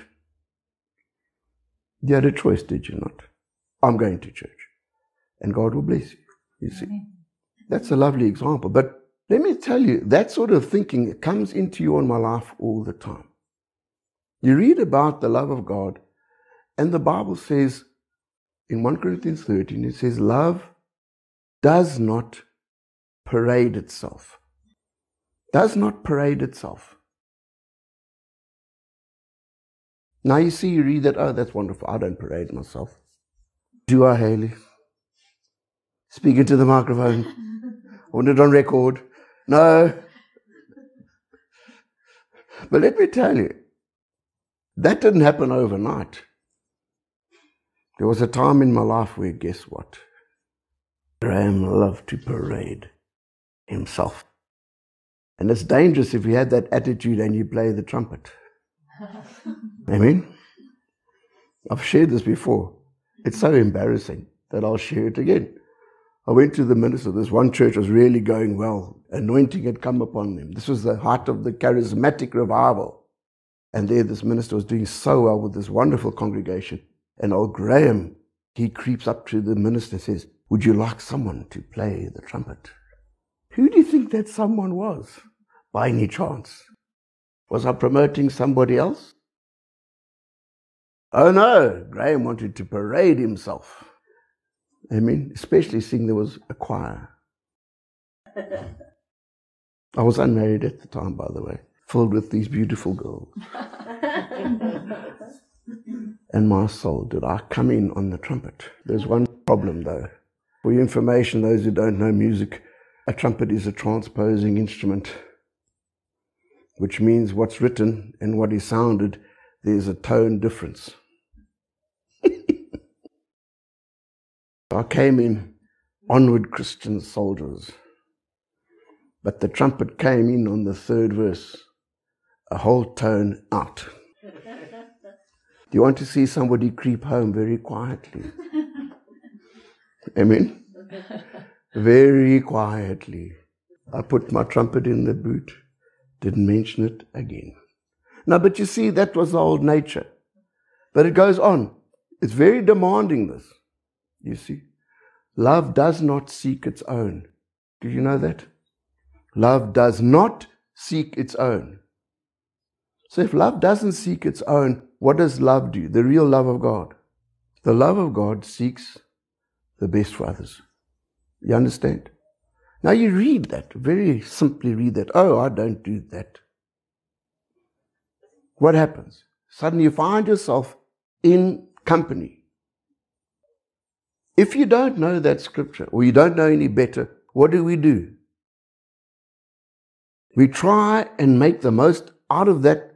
you had a choice, did you not? I'm going to church, and God will bless you, you see. That's a lovely example. But let me tell you, that sort of thinking comes into you and my life all the time. You read about the love of God, and the Bible says in 1 Corinthians 13, it says, love does not parade itself. Does not parade itself. Now you see, you read that, oh, that's wonderful. I don't parade myself. Do I, Haley? Speak into the microphone. I want it on record. No. But let me tell you, that didn't happen overnight. There was a time in my life where, guess what? Graham loved to parade himself. And it's dangerous if you had that attitude and you play the trumpet. Amen? I've shared this before. It's so embarrassing that I'll share it again. I went to the minister. This one church was really going well. Anointing had come upon them. This was the height of the charismatic revival. And there this minister was doing so well with this wonderful congregation. And old Graham, he creeps up to the minister and says, would you like someone to play the trumpet? Who do you think that someone was, by any chance? Was I promoting somebody else? Oh no, Graham wanted to parade himself. I mean, especially seeing there was a choir. I was unmarried at the time, by the way. Filled with these beautiful girls. And my soul, did I come in on the trumpet? There's one problem, though. For your information, those who don't know music, a trumpet is a transposing instrument, which means what's written and what is sounded, there's a tone difference. I came in, onward Christian soldiers. But the trumpet came in on the 3rd verse. A whole tone out. Do you want to see somebody creep home very quietly? Amen? Very quietly. I put my trumpet in the boot. Didn't mention it again. Now, but you see, that was the old nature. But it goes on. It's very demanding, this. You see? Love does not seek its own. Do you know that? Love does not seek its own. So if love doesn't seek its own, what does love do? The real love of God. The love of God seeks the best for others. You understand? Now you read that, very simply read that. Oh, I don't do that. What happens? Suddenly you find yourself in company. If you don't know that scripture, or you don't know any better, what do? We try and make the most out of that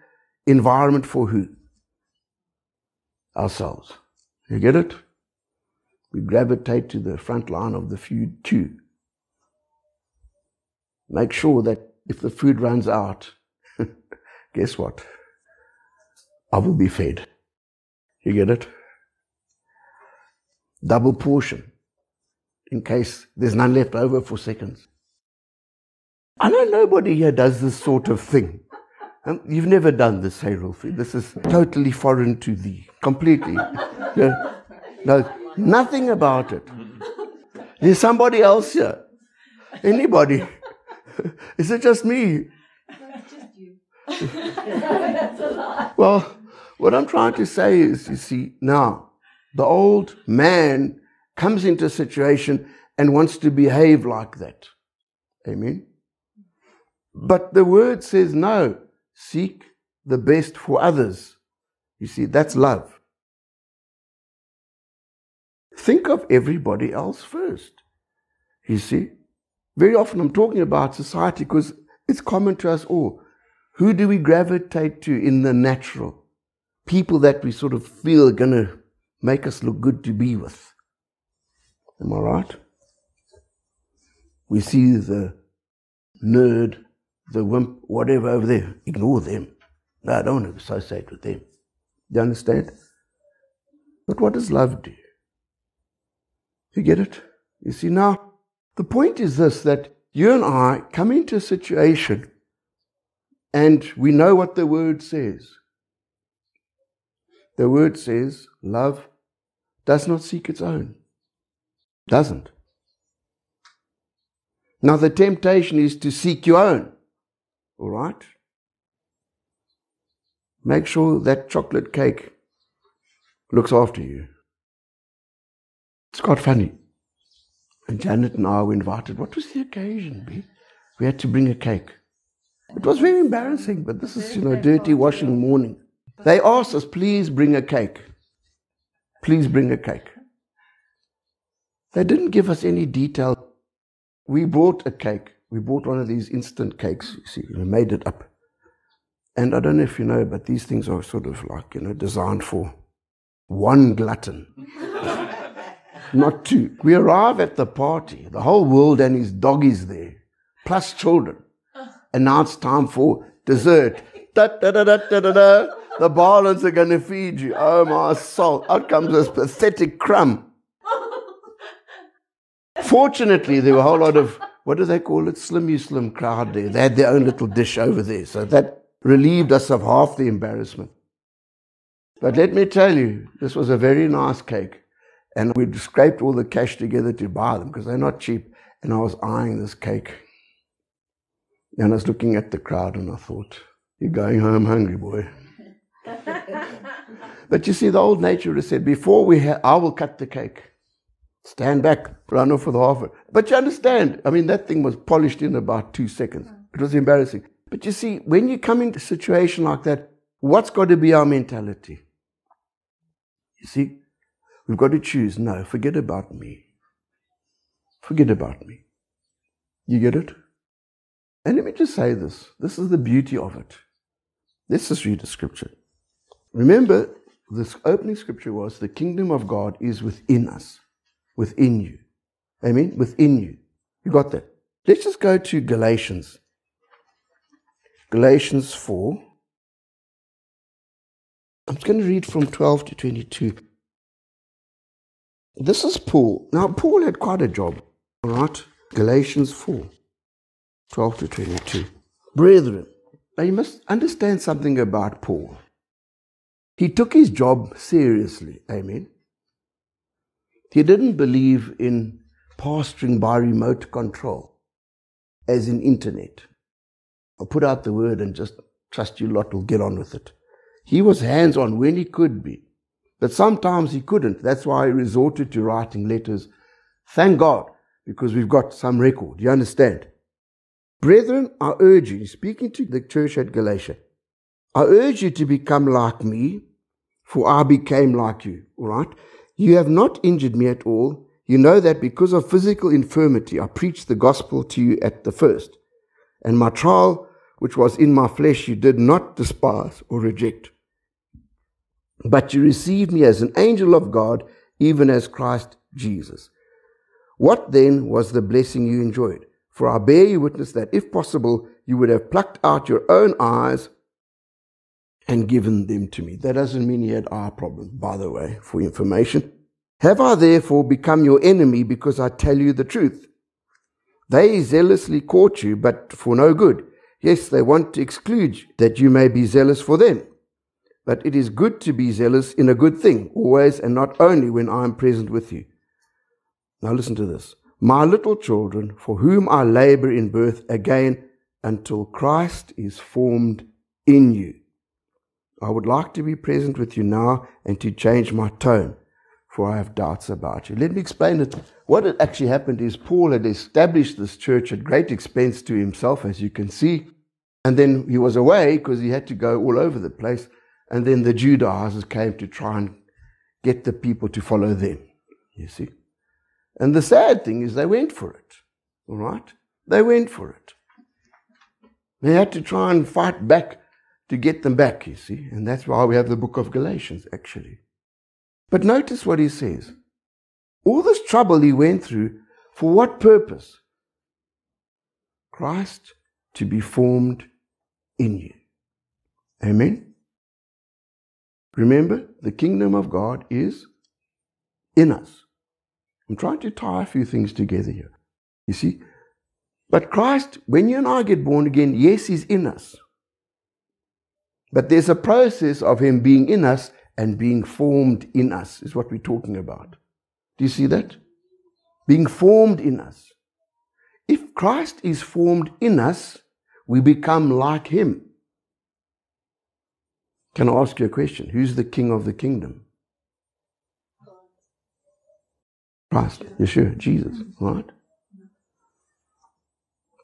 environment for who? Ourselves. You get it? We gravitate to the front line of the food queue. Make sure that if the food runs out, guess what? I will be fed. You get it? double portion in case there's none left over for seconds. I know nobody here does this sort of thing. You've never done this, hey, Rolfie. This is totally foreign to thee, completely. No, nothing about it. There's somebody else here. Anybody? Is it just me? No, just you. That's a lie. Well, what I'm trying to say is, you see, now, the old man comes into a situation and wants to behave like that. Amen? But the word says, no, seek the best for others. You see, that's love. Think of everybody else first. You see, very often I'm talking about society because it's common to us all. Who do we gravitate to in the natural? People that we sort of feel are going to make us look good to be with. Am I right? We see the nerd, the wimp, whatever over there. Ignore them. No, I don't want to associate with them. Do you understand? But what does love do? You get it? You see, now, the point is this, that you and I come into a situation and we know what the word says. The word says, love does not seek its own. Doesn't. Now, the temptation is to seek your own. All right? Make sure that chocolate cake looks after you. It's quite funny. And Janet and I were invited. What was the occasion, B? We had to bring a cake. It was very embarrassing, but this is, you know, dirty washing morning. They asked us, please bring a cake. Please bring a cake. They didn't give us any detail. We bought a cake. We bought one of these instant cakes, you see. We made it up. And I don't know if you know, but these things are sort of like, you know, designed for one glutton. Not two. We arrive at the party. The whole world and his dog is there. Plus children. And now it's time for dessert. Da-da-da-da-da-da-da. The barons are going to feed you. Oh, my soul. Out comes this pathetic crumb. Fortunately, there were a whole lot of, what do they call it? Slim crowd there. They had their own little dish over there. So that relieved us of half the embarrassment. But let me tell you, this was a very nice cake. And we'd scraped all the cash together to buy them because they're not cheap. And I was eyeing this cake. And I was looking at the crowd and I thought, you're going home hungry, boy. But you see, the old naturist said, before we I will cut the cake. Stand back, run off with half of it. But you understand, I mean, that thing was polished in about 2 seconds. It was embarrassing. But you see, when you come into a situation like that, what's got to be our mentality? You see? We've got to choose, no, forget about me. Forget about me. You get it? And let me just say this. This is the beauty of it. Let's just read the scripture. Remember, this opening scripture was, the kingdom of God is within us, within you. Amen? Within you. You got that? Let's just go to Galatians. Galatians 4. I'm just going to read from 12 to 22. This is Paul. Now, Paul had quite a job, all right? Galatians 4, 12 to 22. Brethren, now you must understand something about Paul. He took his job seriously, amen? He didn't believe in pastoring by remote control, as in internet. I'll put out the word and just trust you lot will get on with it. He was hands-on when he could be. But sometimes he couldn't. That's why he resorted to writing letters. Thank God, because we've got some record. You understand? Brethren, I urge you, speaking to the church at Galatia, I urge you to become like me, for I became like you. All right? You have not injured me at all. You know that because of physical infirmity, I preached the gospel to you at the first. And my trial, which was in my flesh, you did not despise or reject. But you receive me as an angel of God, even as Christ Jesus. What then was the blessing you enjoyed? For I bear you witness that, if possible, you would have plucked out your own eyes and given them to me. That doesn't mean he had eye problems, by the way, for information. Have I therefore become your enemy because I tell you the truth? They zealously court you, but for no good. Yes, they want to exclude you, that you may be zealous for them. But it is good to be zealous in a good thing, always and not only when I am present with you. Now listen to this. My little children, for whom I labor in birth again until Christ is formed in you. I would like to be present with you now and to change my tone, for I have doubts about you. Let me explain it. What had actually happened is Paul had established this church at great expense to himself, as you can see, and then he was away because he had to go all over the place, and then the Judaizers came to try and get the people to follow them, you see. And the sad thing is they went for it, all right? They went for it. They had to try and fight back to get them back, you see. And that's why we have the book of Galatians, actually. But notice what he says. All this trouble he went through, for what purpose? Christ to be formed in you. Amen? Remember, the kingdom of God is in us. I'm trying to tie a few things together here, you see. But Christ, when you and I get born again, yes, he's in us. But there's a process of him being in us and being formed in us, is what we're talking about. Do you see that? Being formed in us. If Christ is formed in us, we become like him. Can I ask you a question? Who's the king of the kingdom? Christ, Yeshua, Jesus, right?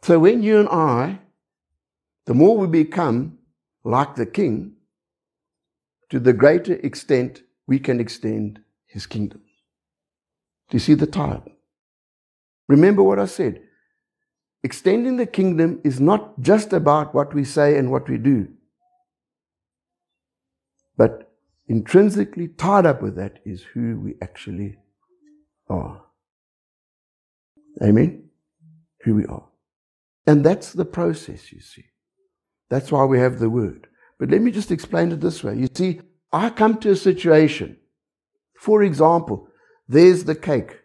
So when you and I, the more we become like the king, to the greater extent we can extend his kingdom. Do you see the tie? Remember what I said. Extending the kingdom is not just about what we say and what we do, but intrinsically tied up with that is who we actually are. Amen? Who we are. And that's the process, you see. That's why we have the word. But let me just explain it this way. You see, I come to a situation. For example, there's the cake.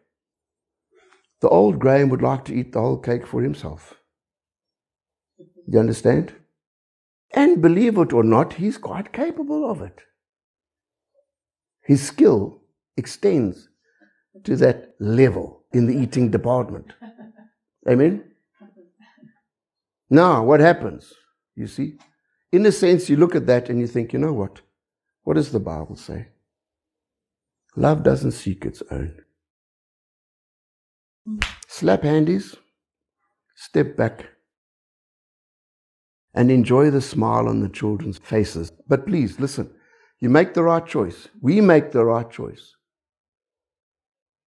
The old Graham would like to eat the whole cake for himself. You understand? And believe it or not, he's quite capable of it. His skill extends to that level in the eating department. Amen? Now, what happens? You see? In a sense, you look at that and you think, you know what? What does the Bible say? Love doesn't seek its own. Slap handies, step back, and enjoy the smile on the children's faces. But please, listen, you make the right choice. We make the right choice.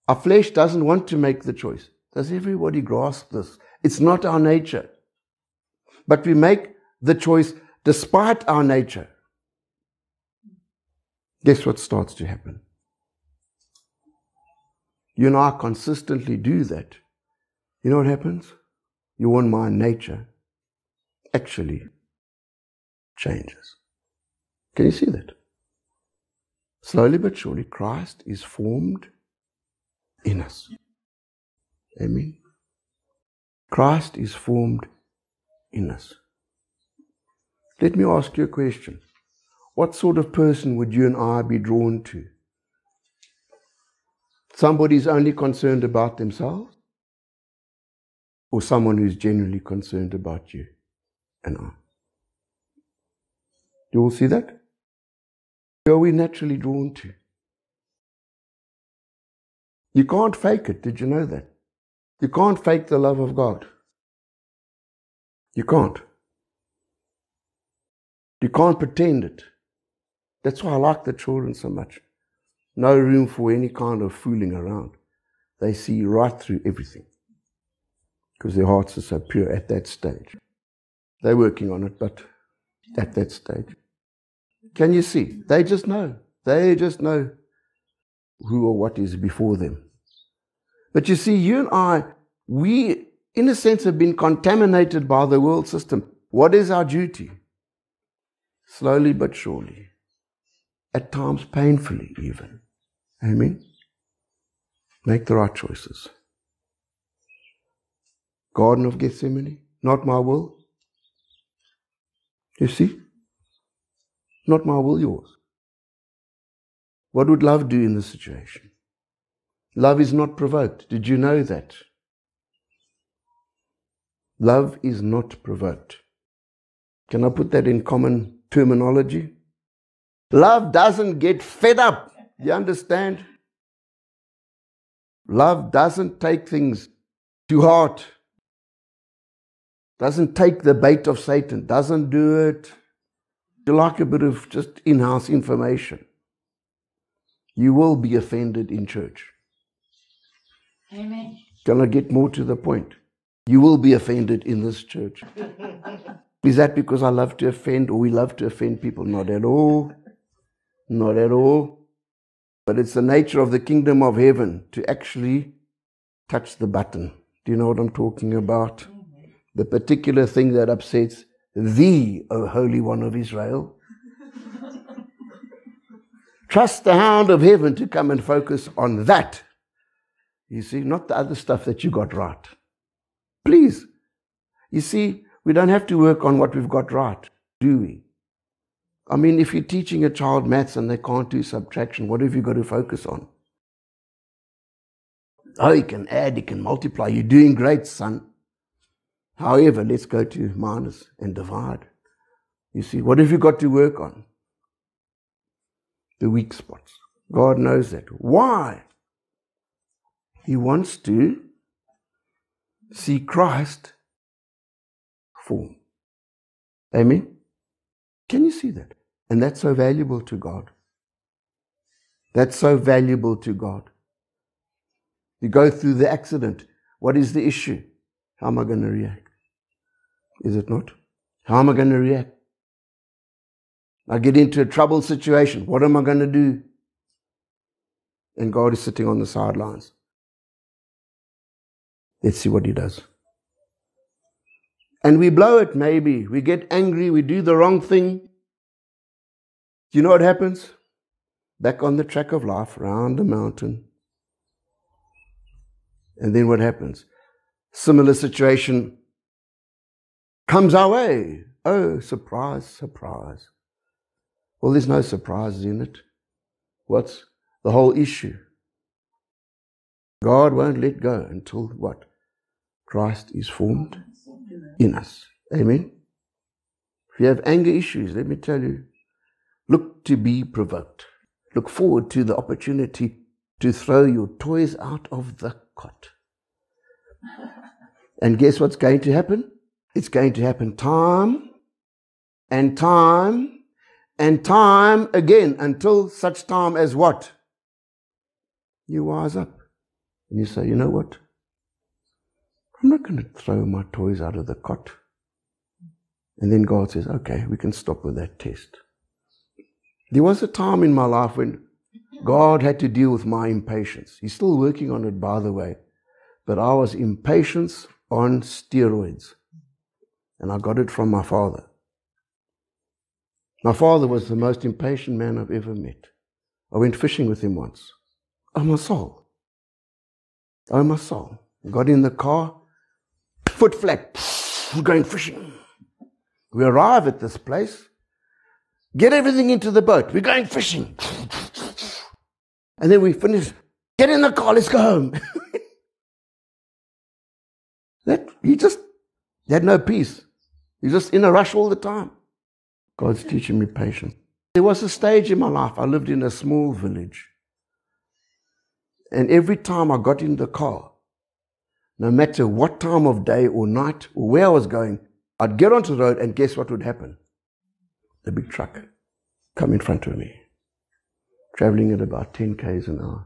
Our flesh doesn't want to make the choice. Does everybody grasp this? It's not our nature. But we make the choice despite our nature. Guess what starts to happen? You and I consistently do that. You know what happens? Your and my nature actually changes. Can you see that? Slowly but surely, Christ is formed in us. Amen. Christ is formed in us. Let me ask you a question. What sort of person would you and I be drawn to? Somebody who's only concerned about themselves? Or someone who's genuinely concerned about you and I? Do you all see that? Who are we naturally drawn to? You can't fake it. Did you know that? You can't fake the love of God. You can't. You can't pretend it. That's why I like the children so much. No room for any kind of fooling around. They see right through everything because their hearts are so pure at that stage. They're working on it, but at that stage. Can you see? They just know. They just know who or what is before them. But you see, you and I, we, in a sense, have been contaminated by the world system. What is our duty? Slowly but surely, at times painfully even, amen, Make the right choices. Garden of Gethsemane, not my will. You see? Not my will, yours. What would love do in this situation? Love is not provoked. Did you know that? Love is not provoked. Can I put that in common terminology? Love doesn't get fed up. You understand? Love doesn't take things to heart. Doesn't take the bait of Satan. Doesn't do it. You like a bit of just in-house information. You will be offended in church. Amen. Can I get more to the point? You will be offended in this church. Is that because I love to offend or we love to offend people? Not at all. Not at all. But it's the nature of the kingdom of heaven to actually touch the button. Do you know what I'm talking about? The particular thing that upsets thee, O Holy One of Israel. Trust the hound of heaven to come and focus on that. You see, not the other stuff that you got right. Please. You see, we don't have to work on what we've got right, do we? I mean, if you're teaching a child maths and they can't do subtraction, what have you got to focus on? Oh, you can add, you can multiply. You're doing great, son. However, let's go to minus and divide. You see, what have you got to work on? The weak spots. God knows that. Why? He wants to see Christ form. Amen? Can you see that? And that's so valuable to God. That's so valuable to God. You go through the accident. What is the issue? How am I going to react? Is it not? How am I going to react? I get into a troubled situation. What am I going to do? And God is sitting on the sidelines. Let's see what He does. And we blow it, maybe. We get angry. We do the wrong thing. Do you know what happens? Back on the track of life, round the mountain. And then what happens? Similar situation comes our way. Oh, surprise, surprise. Well, there's no surprises in it. What's the whole issue? God won't let go until what? Christ is formed in us. Amen? If you have anger issues, let me tell you, look to be provoked. Look forward to the opportunity to throw your toys out of the cot. And guess what's going to happen? It's going to happen time and time and time again until such time as what? You wise up. And you say, you know what? I'm not going to throw my toys out of the cot. And then God says, okay, we can stop with that test. There was a time in my life when God had to deal with my impatience. He's still working on it, by the way. But I was impatient on steroids. And I got it from my father. My father was the most impatient man I've ever met. I went fishing with him once. Oh, my soul. Oh, my soul. Got in the car. Foot flat. We're going fishing. We arrive at this place. Get everything into the boat. We're going fishing. And then we finish. Get in the car. Let's go home. That he just had no peace. He's just in a rush all the time. God's teaching me patience. There was a stage in my life. I lived in a small village. And every time I got in the car, no matter what time of day or night or where I was going, I'd get onto the road and guess what would happen? The big truck come in front of me, traveling at about 10 k's an hour.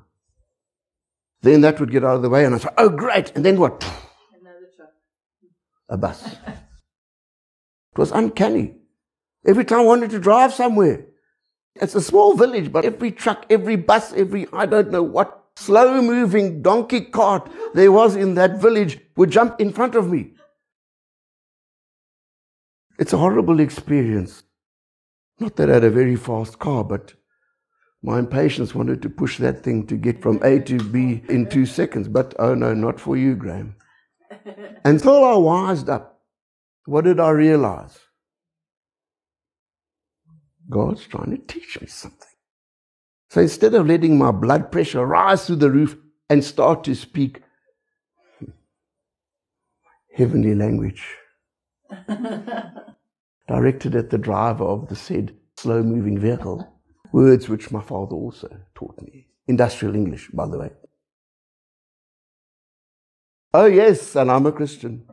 Then that would get out of the way and I'd say, oh great, and then what? Another truck. A bus. It was uncanny. Every time I wanted to drive somewhere. It's a small village, but every truck, every bus, every I don't know what slow-moving donkey cart there was in that village would jump in front of me. It's a horrible experience. Not that I had a very fast car, but My impatience wanted to push that thing to get from A to B in 2 seconds. But, oh no, not for you, Graham. Until I wised up, what did I realize? God's trying to teach me something. So instead of letting my blood pressure rise through the roof and start to speak heavenly language, directed at the driver of the said slow-moving vehicle, words which my father also taught me. Industrial English, by the way. Oh yes, and I'm a Christian,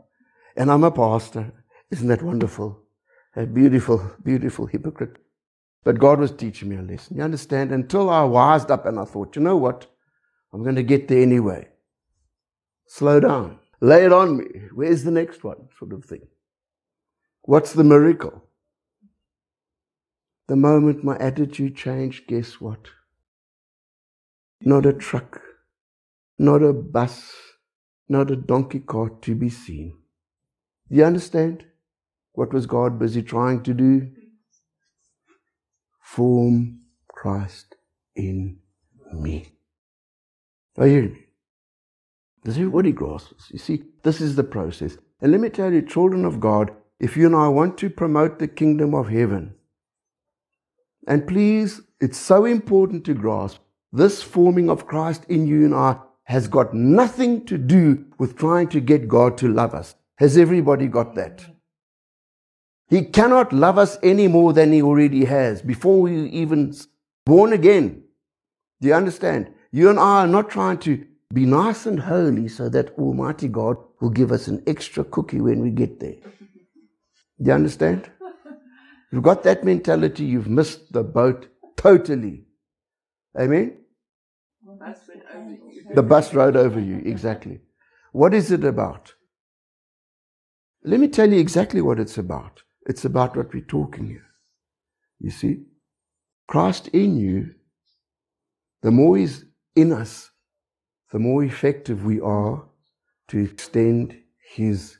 and I'm a pastor. Isn't that wonderful? A beautiful, beautiful hypocrite. But God was teaching me a lesson. You understand? Until I wised up and I thought, you know what? I'm going to get there anyway. Slow down. Lay it on me. Where's the next one? Sort of thing. What's the miracle? The moment my attitude changed, guess what? Not a truck, not a bus, not a donkey cart to be seen. Do you understand? What was God busy trying to do? Form Christ in me. Are you hearing me? Does everybody grasp this? You see, this is the process. And let me tell you, children of God, if you and I want to promote the kingdom of heaven, and please, it's so important to grasp, this forming of Christ in you and I has got nothing to do with trying to get God to love us. Has everybody got that? He cannot love us any more than He already has before we even born again. Do you understand? You and I are not trying to be nice and holy so that Almighty God will give us an extra cookie when we get there. Do you understand? You've got that mentality, you've missed the boat totally. Amen? Well, the bus went over you. The bus rode over you, exactly. What is it about? Let me tell you exactly what it's about. It's about what we're talking here. You see? Christ in you, the more He's in us, the more effective we are to extend His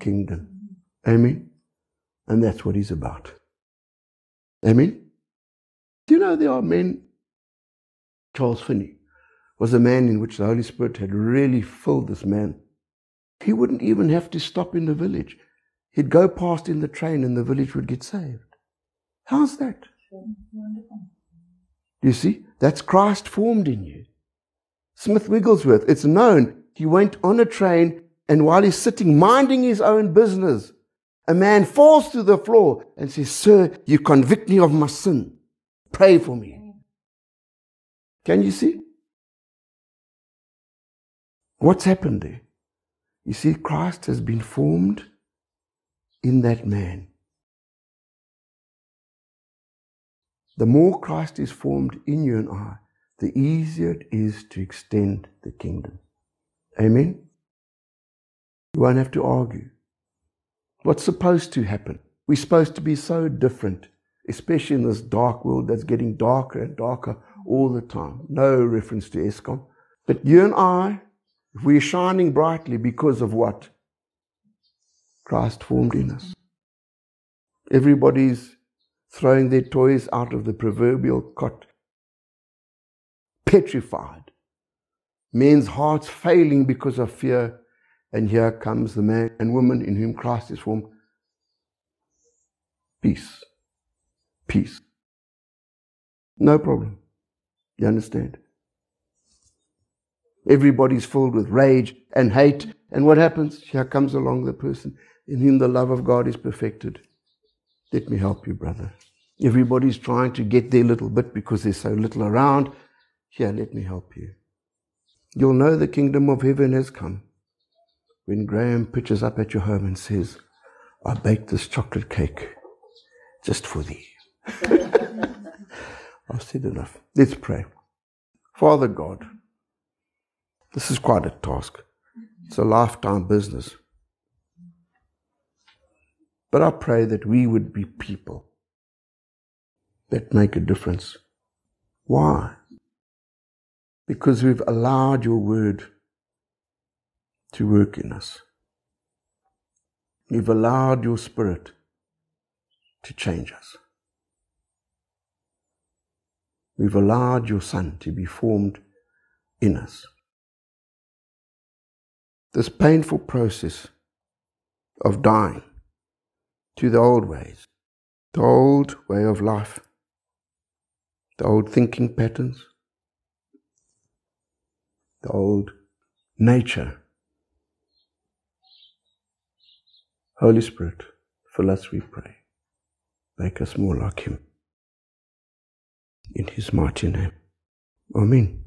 kingdom. Amen? And that's what He's about. Amen? Do you know there are men, Charles Finney was a man in which the Holy Spirit had really filled this man. He wouldn't even have to stop in the village. He'd go past in the train and the village would get saved. How's that? You see, that's Christ formed in you. Smith Wigglesworth, it's known, he went on a train and while he's sitting minding his own business, a man falls to the floor and says, "Sir, you convict me of my sin. Pray for me." Can you see? What's happened there? You see, Christ has been formed in that man. The more Christ is formed in you and I, the easier it is to extend the kingdom. Amen? You won't have to argue. What's supposed to happen? We're supposed to be so different, especially in this dark world that's getting darker and darker all the time. No reference to ESCOM. But you and I, we're shining brightly because of what? Christ formed in us. Everybody's throwing their toys out of the proverbial cot, petrified. Men's hearts failing because of fear. And here comes the man and woman in whom Christ is formed. Peace. Peace. No problem. You understand? Everybody's filled with rage and hate. And what happens? Here comes along the person in whom the love of God is perfected. Let me help you, brother. Everybody's trying to get their little bit because there's so little around. Here, let me help you. You'll know the kingdom of heaven has come when Graham pitches up at your home and says, "I baked this chocolate cake just for thee." I've said enough. Let's pray. Father God, this is quite a task. It's a lifetime business. But I pray that we would be people that make a difference. Why? Because we've allowed your word to work in us. We've allowed your spirit to change us. We've allowed your Son to be formed in us. This painful process of dying to the old ways, the old way of life, the old thinking patterns, the old nature. Holy Spirit, fill us, we pray. Make us more like Him. In His mighty name. Amen.